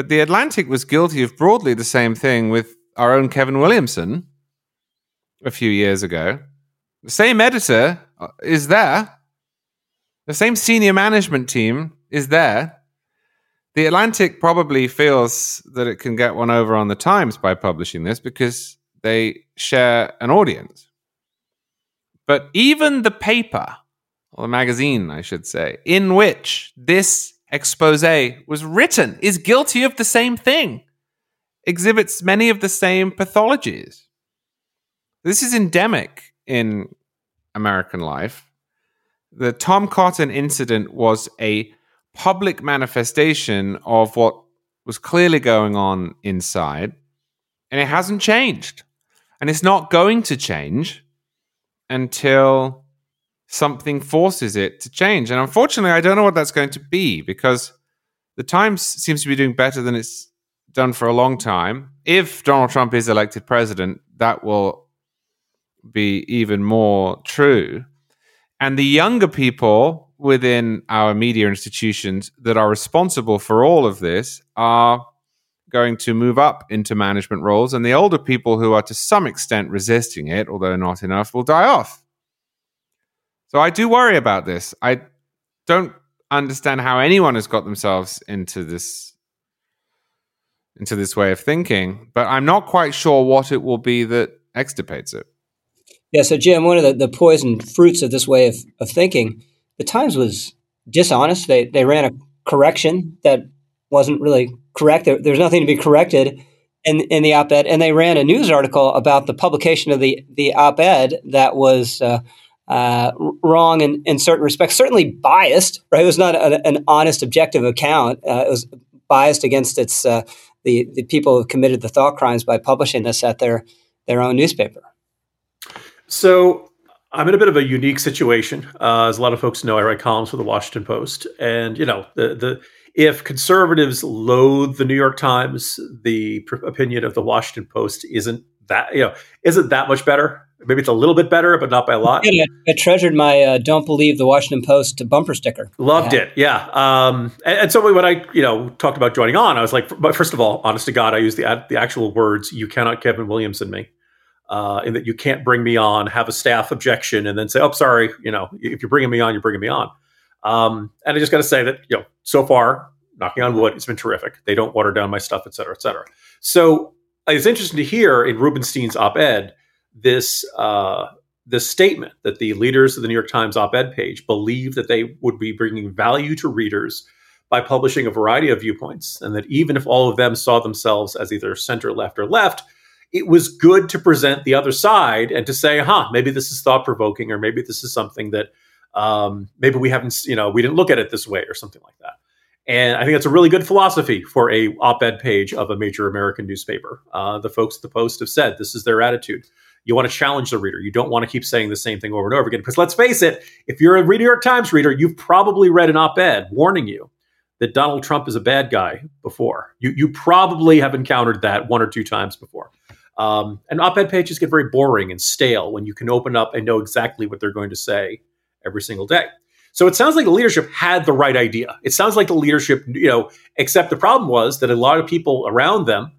But The Atlantic was guilty of broadly the same thing with our own Kevin Williamson a few years ago. The same editor is there. The same senior management team is there. The Atlantic probably feels that it can get one over on the Times by publishing this because they share an audience. But even the paper, or the magazine, I should say, in which this exposé was written is guilty of the same thing, exhibits many of the same pathologies. This is endemic in American life. The Tom Cotton incident was a public manifestation of what was clearly going on inside, and it hasn't changed. And it's not going to change until something forces it to change. And unfortunately, I don't know what that's going to be, because the Times seems to be doing better than it's done for a long time. If Donald Trump is elected president, that will be even more true. And the younger people within our media institutions that are responsible for all of this are going to move up into management roles, and the older people who are to some extent resisting it, although not enough, will die off. So I do worry about this. I don't understand how anyone has got themselves into this into this way of thinking, but I'm not quite sure what it will be that extirpates it. Yeah, so Jim, one of the, the poison fruits of this way of, of thinking, the Times was dishonest. They they ran a correction that wasn't really correct. There, there's nothing to be corrected in in the op-ed. And they ran a news article about the publication of the, the op-ed that was uh, uh, wrong in, in certain respects, certainly biased, right? It was not a, an honest, objective account. Uh, it was biased against its uh, the, the people who committed the thought crimes by publishing this at their their own newspaper. So I'm in a bit of a unique situation. Uh, as a lot of folks know, I write columns for The Washington Post. And, you know, the the if conservatives loathe The New York Times, the pr- opinion of The Washington Post isn't that, you know, isn't that much better. Maybe it's a little bit better, but not by a lot. I, I treasured my uh, Don't Believe The Washington Post bumper sticker. Loved yeah. it, yeah. Um, and, and so when I, you know, talked about joining on, I was like, but first of all, honest to God, I used the, the actual words, "You cannot Kevin Williamson me." Uh, in that you can't bring me on, have a staff objection, and then say, "Oh, sorry, you know, if you're bringing me on, you're bringing me on." Um, and I just got to say that, you know, so far, knocking on wood, it's been terrific. They don't water down my stuff, et cetera, et cetera. So it's interesting to hear in Rubenstein's op-ed this uh, this statement that the leaders of the New York Times op-ed page believe that they would be bringing value to readers by publishing a variety of viewpoints, and that even if all of them saw themselves as either center, left, or left, it was good to present the other side and to say, huh, maybe this is thought-provoking, or maybe this is something that um, maybe we haven't, you know, we didn't look at it this way, or something like that. And I think that's a really good philosophy for a op-ed page of a major American newspaper. Uh, the folks at the Post have said this is their attitude. You want to challenge the reader. You don't want to keep saying the same thing over and over again. Because let's face it, if you're a New York Times reader, you've probably read an op-ed warning you that Donald Trump is a bad guy before. You, you probably have encountered that one or two times before. Um, and op-ed pages get very boring and stale when you can open up and know exactly what they're going to say every single day. So it sounds like the leadership had the right idea. It sounds like the leadership, you know, except the problem was that a lot of people around them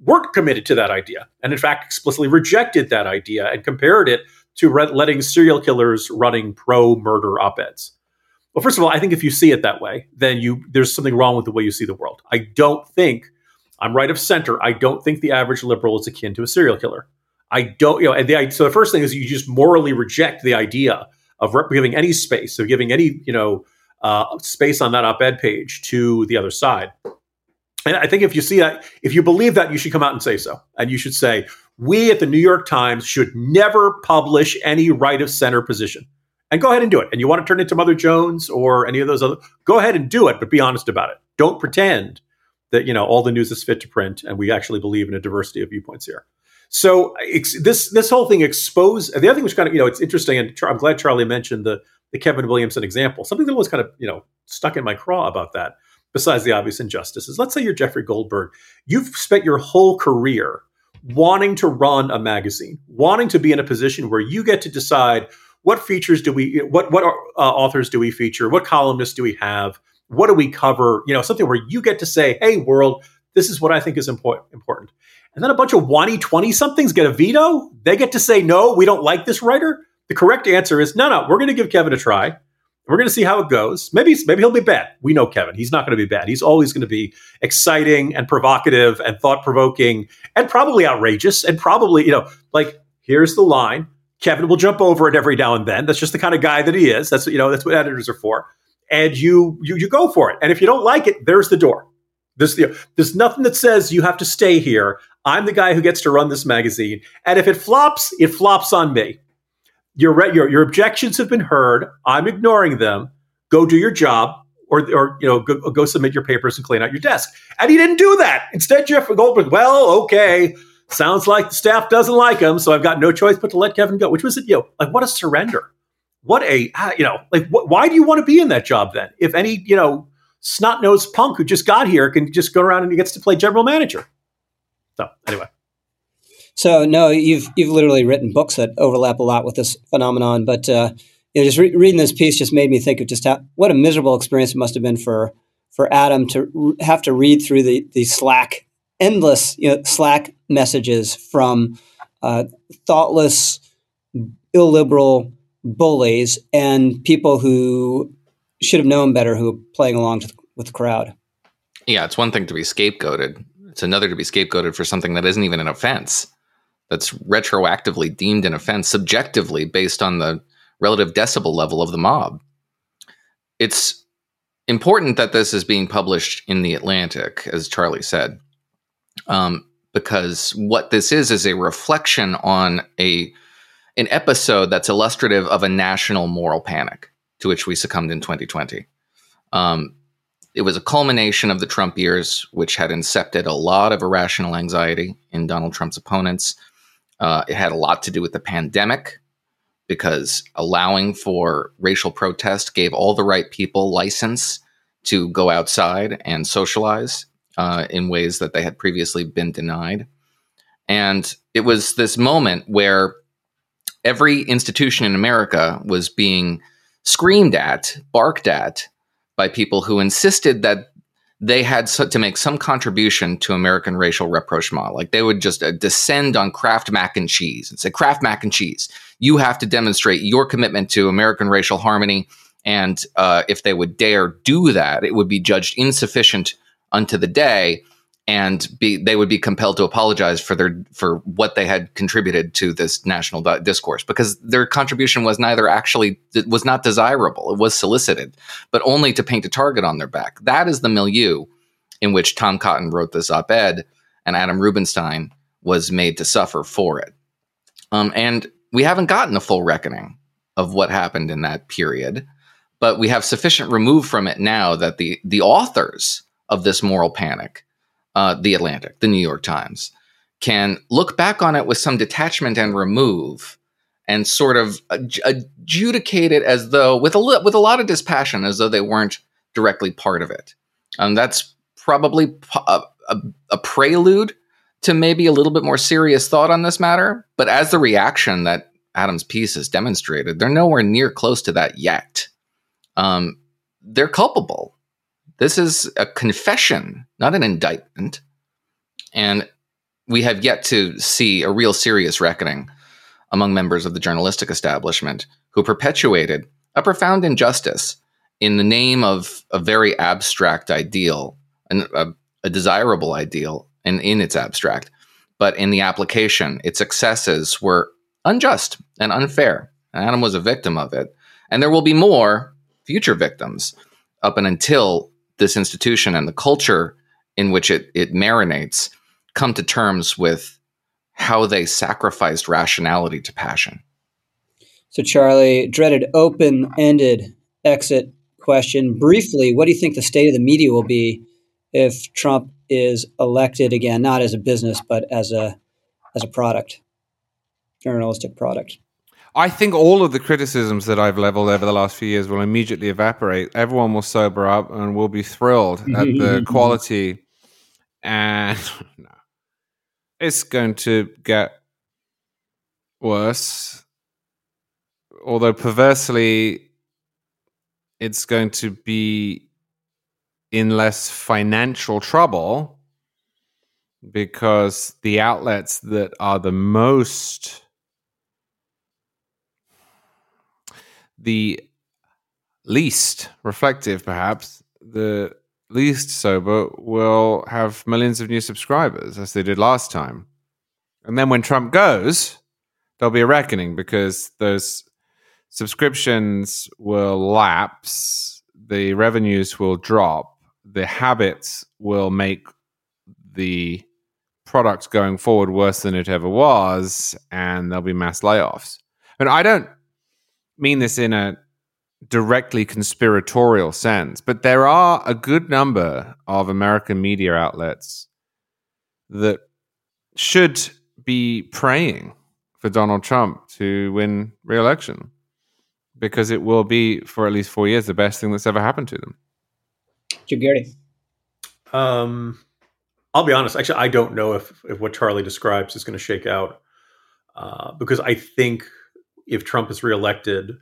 weren't committed to that idea, and in fact explicitly rejected that idea and compared it to re- letting serial killers running pro-murder op-eds. Well, first of all, I think if you see it that way, then you there's something wrong with the way you see the world. I don't think... I'm right of center. I don't think the average liberal is akin to a serial killer. I don't, you know, and the, so the first thing is you just morally reject the idea of rep- giving any space, of giving any, you know, uh, space on that op-ed page to the other side. And I think if you see that, if you believe that, you should come out and say so. And you should say, we at the New York Times should never publish any right of center position. And go ahead and do it. And you want to turn into Mother Jones or any of those other, go ahead and do it, but be honest about it. Don't pretend that, you know, all the news is fit to print, and we actually believe in a diversity of viewpoints here. So ex- this this whole thing exposed. The other thing was kind of, you know, it's interesting, and Char- I'm glad Charlie mentioned the the Kevin Williamson example. Something that was kind of, you know, stuck in my craw about that, besides the obvious injustices. Let's say you're Jeffrey Goldberg. You've spent your whole career wanting to run a magazine, wanting to be in a position where you get to decide what features do we, what what uh, authors do we feature, what columnists do we have. What do we cover? You know, something where you get to say, hey, world, This is what I think is impor- important. And then a bunch of whiny twenty-somethings get a veto. They get to say, no, we don't like this writer. The correct answer is, no, no, we're going to give Kevin a try. We're going to see how it goes. Maybe maybe he'll be bad. We know Kevin. He's not going to be bad. He's always going to be exciting and provocative and thought-provoking and probably outrageous and probably, you know, like, here's the line. Kevin will jump over it every now and then. That's just the kind of guy that he is. That's, you know, that's what editors are for. And you you you go for it. And if you don't like it, there's the door. There's, you know, there's nothing that says you have to stay here. I'm the guy who gets to run this magazine. And if it flops, it flops on me. Your, re- your your objections have been heard. I'm ignoring them. Go do your job, or or you know, go, go submit your papers and clean out your desk. And he didn't do that. Instead, Jeff Goldberg, well, okay, sounds like the staff doesn't like him, so I've got no choice but to let Kevin go. Which was, you know, like what a surrender. What a you know, like wh- why do you want to be in that job then? If any you know snot-nosed punk who just got here can just go around and he gets to play general manager. So anyway. So no, you've you've literally written books that overlap a lot with this phenomenon. But uh, you know, just re- reading this piece just made me think of just how, what a miserable experience it must have been for for Adam to re- have to read through the the Slack endless you know Slack messages from uh, thoughtless, illiberal bullies and people who should have known better, who are playing along to the, with the crowd. Yeah, it's one thing to be scapegoated; it's another to be scapegoated for something that isn't even an offense. That's retroactively deemed an offense subjectively based on the relative decibel level of the mob. It's important that this is being published in The Atlantic, as Charlie said, um, because what this is is a reflection on a an episode that's illustrative of a national moral panic to which we succumbed in twenty twenty. Um, it was a culmination of the Trump years, which had incepted a lot of irrational anxiety in Donald Trump's opponents. Uh, it had a lot to do with the pandemic, because allowing for racial protest gave all the right people license to go outside and socialize uh, in ways that they had previously been denied. And it was this moment where every institution in America was being screamed at, barked at by people who insisted that they had to make some contribution to American racial rapprochement. Like they would just uh, descend on Kraft mac and cheese and say, Kraft mac and cheese, you have to demonstrate your commitment to American racial harmony. And uh, if they would dare do that, it would be judged insufficient unto the day, and be, they would be compelled to apologize for their for what they had contributed to this national di- discourse, because their contribution was neither actually was not desirable. It was solicited, but only to paint a target on their back. That is the milieu in which Tom Cotton wrote this op-ed, and Adam Rubenstein was made to suffer for it. Um, and we haven't gotten a full reckoning of what happened in that period, but we have sufficient remove from it now that the the authors of this moral panic, Uh, The Atlantic, The New York Times, can look back on it with some detachment and remove, and sort of adj- adjudicate it as though, with a li- with a lot of dispassion, as though they weren't directly part of it. Um, that's probably a, a, a prelude to maybe a little bit more serious thought on this matter. But as the reaction that Adam's piece has demonstrated, they're nowhere near close to that yet. Um, they're culpable. This is a confession, not an indictment, and we have yet to see a real serious reckoning among members of the journalistic establishment who perpetuated a profound injustice in the name of a very abstract ideal, an, a, a desirable ideal and in its abstract, but in the application, its excesses were unjust and unfair, and Adam was a victim of it, and there will be more future victims up and until this institution and the culture in which it, it marinates come to terms with how they sacrificed rationality to passion. So, Charlie, dreaded open-ended exit question. Briefly, what do you think the state of the media will be if Trump is elected again, not as a business, but as a as a product, journalistic product? I think all of the criticisms that I've leveled over the last few years will immediately evaporate. Everyone will sober up and will be thrilled at the quality. And no, it's going to get worse. Although perversely, it's going to be in less financial trouble because the outlets that are the most, the least reflective, perhaps, the least sober, will have millions of new subscribers, as they did last time. And then when Trump goes, there'll be a reckoning, because those subscriptions will lapse, the revenues will drop, the habits will make the product going forward worse than it ever was, and there'll be mass layoffs. And I don't mean this in a directly conspiratorial sense, but there are a good number of American media outlets that should be praying for Donald Trump to win re-election, because it will be, for at least four years, the best thing that's ever happened to them. Jim Geraghty. Um, I'll be honest. Actually, I don't know if, if what Charlie describes is going to shake out, uh, because I think if Trump is reelected,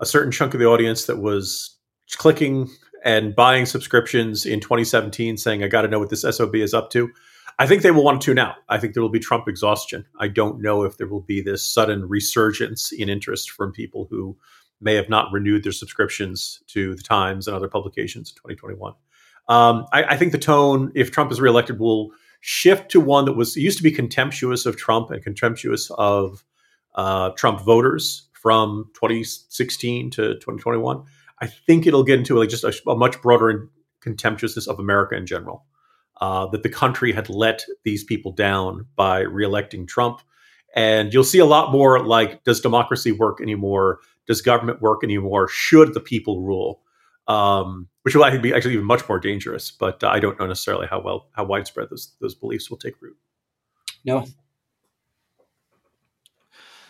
a certain chunk of the audience that was clicking and buying subscriptions in twenty seventeen saying, I got to know what this S O B is up to, I think they will want to tune out. I think there will be Trump exhaustion. I don't know if there will be this sudden resurgence in interest from people who may have not renewed their subscriptions to the Times and other publications in twenty twenty-one. Um, I, I think the tone, if Trump is reelected, will shift to one that was used to be contemptuous of Trump and contemptuous of uh, Trump voters from twenty sixteen to twenty twenty-one. I think it'll get into like just a, a much broader contemptuousness of America in general, uh, that the country had let these people down by reelecting Trump. And you'll see a lot more like, does democracy work anymore? Does government work anymore? Should the people rule? Um, which will, I think, be actually even much more dangerous. But uh, I don't know necessarily how well, how widespread those those beliefs will take root. No.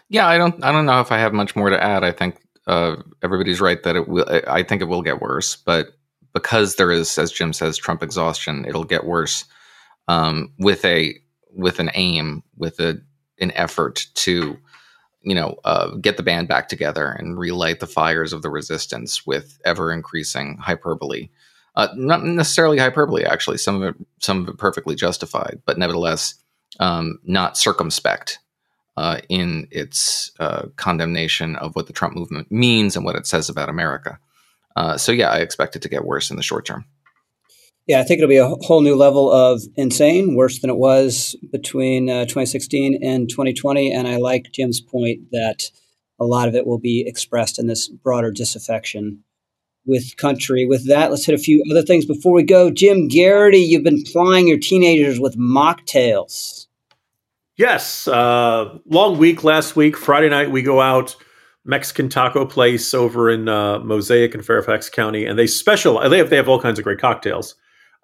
Yeah, I don't. I don't know if I have much more to add. I think uh, everybody's right that it will. I think it will get worse. But because there is, as Jim says, Trump exhaustion, it'll get worse um, with a with an aim with a an effort to, you know, uh, get the band back together and relight the fires of the resistance with ever increasing hyperbole. Uh, not necessarily hyperbole, actually. Some of it, some of it perfectly justified, but nevertheless, um, not circumspect uh, in its uh, condemnation of what the Trump movement means and what it says about America. Uh, so yeah, I expect it to get worse in the short term. Yeah, I think it'll be a whole new level of insane, worse than it was between uh, twenty sixteen and twenty twenty. And I like Jim's point that a lot of it will be expressed in this broader disaffection with country. With that, let's hit a few other things before we go. Jim Geraghty, you've been plying your teenagers with mocktails. Yes. Uh, long week last week. Friday night, we go out. Mexican taco place over in uh, Mosaic in Fairfax County. And they specialize. They have, they have all kinds of great cocktails.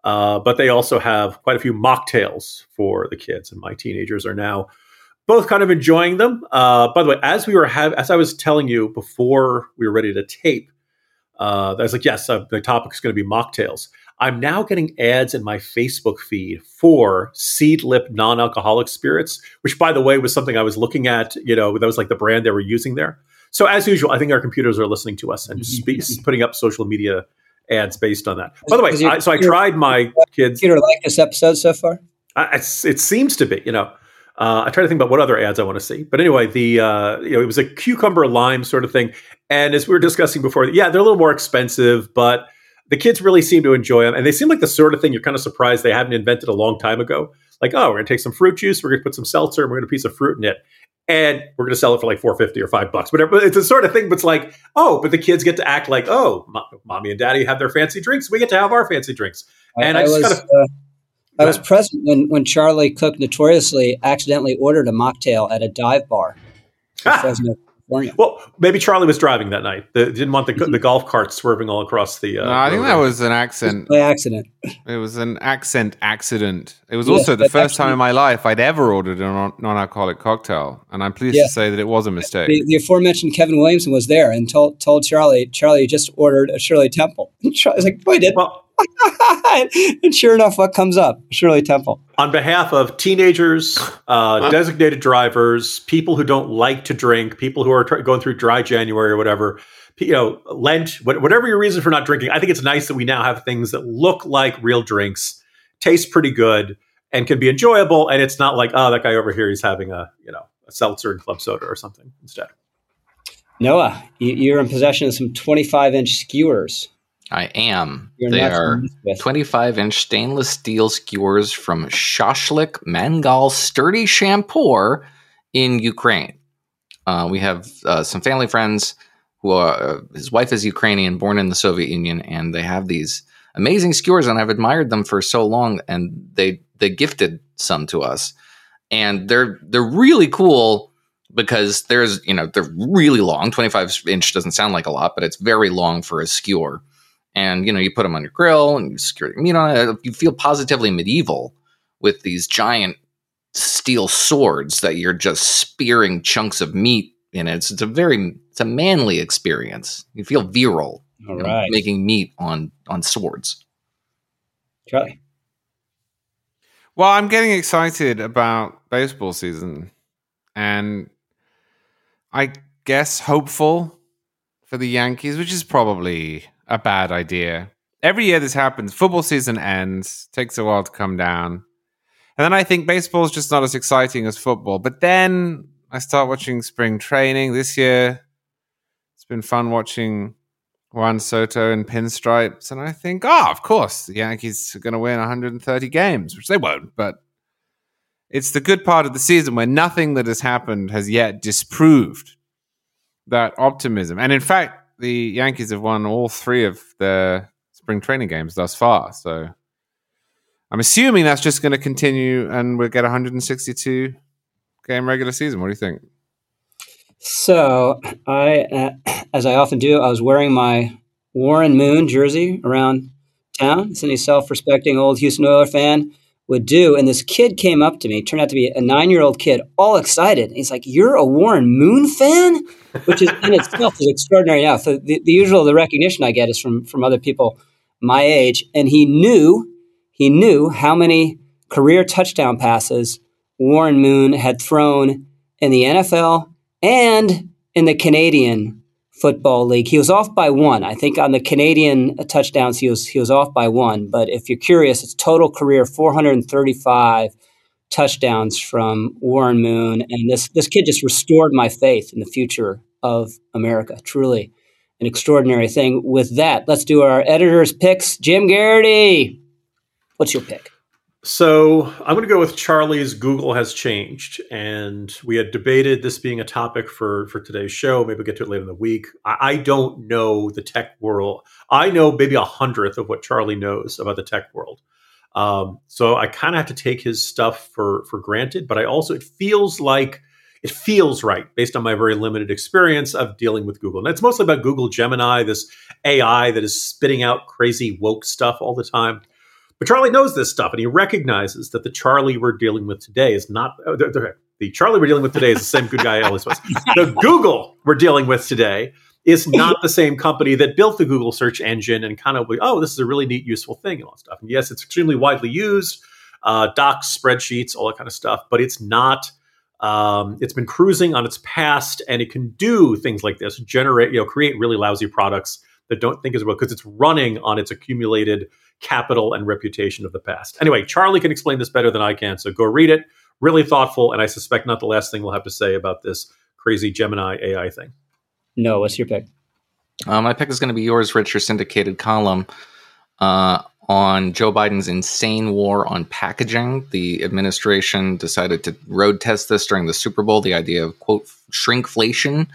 Uh, but they also have quite a few mocktails for the kids, and my teenagers are now both kind of enjoying them. Uh, by the way, as we were have, as I was telling you before we were ready to tape, uh, I was like, yes, uh, the topic is going to be mocktails. I'm now getting ads in my Facebook feed for Seed Lip non-alcoholic spirits, which, by the way, was something I was looking at. You know, that was like the brand they were using there. So as usual, I think our computers are listening to us and spe- putting up social media ads based on that. By the way, I, so I tried my kids. Computer like this episode so far? I, it seems to be, you know. Uh, I try to think about what other ads I want to see. But anyway, the uh, you know, it was a cucumber lime sort of thing. And as we were discussing before, yeah, they're a little more expensive, but the kids really seem to enjoy them. And they seem like the sort of thing you're kind of surprised they hadn't invented a long time ago. Like, oh, we're going to take some fruit juice, we're going to put some seltzer, and we're going to put a piece of fruit in it. And we're going to sell it for like four fifty or five bucks, whatever. It's the sort of thing, but it's like, oh, but the kids get to act like, oh, mo- mommy and daddy have their fancy drinks. We get to have our fancy drinks. And I, I, I just was, kind of, uh, I was present when, when Charlie Cook notoriously accidentally ordered a mocktail at a dive bar. Ah. Well, maybe Charlie was driving that night. They didn't want the, mm-hmm. the golf cart swerving all across the. Uh, no, I think road. That was an accident. By accident. It was an accent accident. It was yes, also the first actually, time in my life I'd ever ordered a non-alcoholic cocktail, and I'm pleased yeah. to say that it was a mistake. The, the aforementioned Kevin Williamson was there and told told Charlie, Charlie just ordered a Shirley Temple. And Charlie's like, "Boy, did." Well, and sure enough, what comes up? Shirley Temple. On behalf of teenagers, uh, designated drivers, people who don't like to drink, people who are tr- going through dry January or whatever, you know, Lent, wh- whatever your reason for not drinking, I think it's nice that we now have things that look like real drinks, taste pretty good, and can be enjoyable. And it's not like, oh, that guy over here, he's having a, you know, a seltzer and club soda or something instead. Noah, you're in possession of some twenty-five inch skewers. I am. You're they are twenty-five inch stainless steel skewers from Shashlik Mangal Sturdy Shampur in Ukraine. Uh, we have uh, some family friends who are, uh, his wife is Ukrainian, born in the Soviet Union, and they have these amazing skewers, and I've admired them for so long, and they they gifted some to us. And they're they're really cool because there's, you know, they're really long. twenty-five inch doesn't sound like a lot, but it's very long for a skewer. And, you know, you put them on your grill and you skewer your meat on it. You feel positively medieval with these giant steel swords that you're just spearing chunks of meat in. It's, it's a very, it's a manly experience. You feel virile, you know, right. making meat on, on swords. Charlie. Well, I'm getting excited about baseball season and I guess hopeful for the Yankees, which is probably a bad idea. Every year this happens. Football season ends, takes a while to come down. And then I think baseball is just not as exciting as football. But then I start watching spring training this year. It's been fun watching Juan Soto in pinstripes. And I think, oh, of course, the Yankees are going to win one hundred thirty games, which they won't. But it's the good part of the season where nothing that has happened has yet disproved that optimism. And in fact, the Yankees have won all three of their spring training games thus far. So I'm assuming that's just going to continue and we'll get one hundred sixty-two game regular season. What do you think? So I, uh, as I often do, I was wearing my Warren Moon jersey around town, as any self-respecting old Houston Oilers fan would do. And this kid came up to me, turned out to be a nine-year-old kid, all excited. And he's like, "You're a Warren Moon fan?" Which is in itself is extraordinary now. So the, the usual, the recognition I get is from, from other people my age. And he knew, he knew how many career touchdown passes Warren Moon had thrown in the N F L and in the Canadian Football League. He was off by one. I think on the Canadian touchdowns, he was, he was off by one. But if you're curious, it's total career four hundred thirty-five touchdowns from Warren Moon. And this, this kid just restored my faith in the future of America. Truly an extraordinary thing. With that, let's do our editor's picks. Jim Geraghty, what's your pick? So I'm going to go with Charlie's Google Has Changed. And we had debated this being a topic for, for today's show. Maybe we'll get to it later in the week. I, I don't know the tech world. I know maybe a hundredth of what Charlie knows about the tech world. Um, so I kind of have to take his stuff for, for granted, but I also, it feels like, it feels right based on my very limited experience of dealing with Google. And it's mostly about Google Gemini, this A I that is spitting out crazy woke stuff all the time. But Charlie knows this stuff and he recognizes that the Charlie we're dealing with today is not, uh, the, the Charlie we're dealing with today is the same good guy I always was. The Google we're dealing with today is not the same company that built the Google search engine and kind of, oh, this is a really neat, useful thing and all that stuff. And yes, it's extremely widely used, uh, docs, spreadsheets, all that kind of stuff, but it's not, um, it's been cruising on its past and it can do things like this, generate, you know, create really lousy products that don't think as well because it's running on its accumulated capital and reputation of the past. Anyway, Charlie can explain this better than I can, so go read it. Really thoughtful, and I suspect not the last thing we'll have to say about this crazy Gemini A I thing. No, what's your pick? Uh, my pick is going to be yours, Rich, your syndicated column uh, on Joe Biden's insane war on packaging. The administration decided to road test this during the Super Bowl, the idea of, quote, shrinkflation,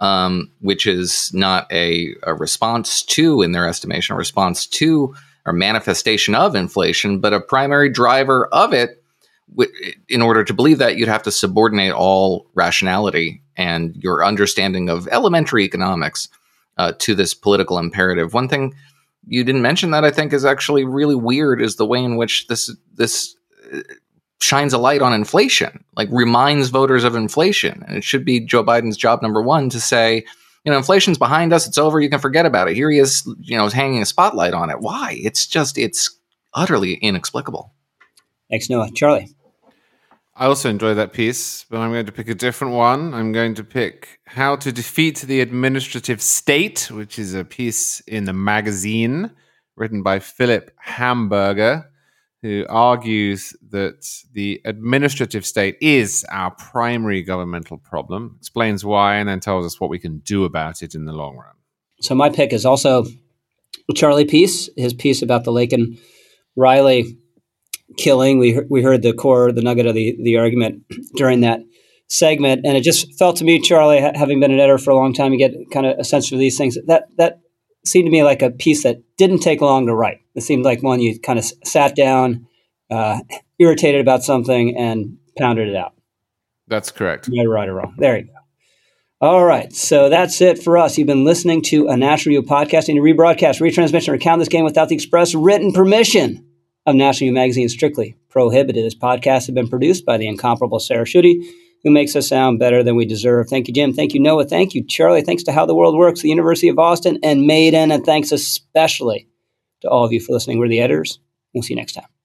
um, which is not a, a response to, in their estimation, a response to or manifestation of inflation, but a primary driver of it. In order to believe that, you'd have to subordinate all rationality and your understanding of elementary economics uh, to this political imperative. One thing you didn't mention that I think is actually really weird is the way in which this this shines a light on inflation, like reminds voters of inflation. And it should be Joe Biden's job number one to say, you know, inflation's behind us. It's over. You can forget about it. Here he is, you know, hanging a spotlight on it. Why? It's just, it's utterly inexplicable. Thanks, Noah. Charlie. I also enjoy that piece, but I'm going to pick a different one. I'm going to pick How to Defeat the Administrative State, which is a piece in the magazine written by Philip Hamburger. who argues that the administrative state is our primary governmental problem, explains why, and then tells us what we can do about it in the long run. So my pick is also Charlie Peace, his piece about the Laken Riley killing. We we heard the core, the nugget of the, the argument during that segment, and it just felt to me, Charlie, having been an editor for a long time, you get kind of a sense for these things. That that seemed to me like a piece that didn't take long to write. It seemed like one you kind of sat down, uh, irritated about something, and pounded it out. That's correct. You're right or wrong. There you go. All right. So that's it for us. You've been listening to a National Review podcast. Any rebroadcast, retransmission, or count this game without the express written permission of National Review magazine is strictly prohibited. This podcast has been produced by the incomparable Sarah Schutte, who makes us sound better than we deserve. Thank you, Jim. Thank you, Noah. Thank you, Charlie. Thanks to How the World Works, the University of Austin, and Made in. And thanks especially to all of you for listening. We're the editors. We'll see you next time.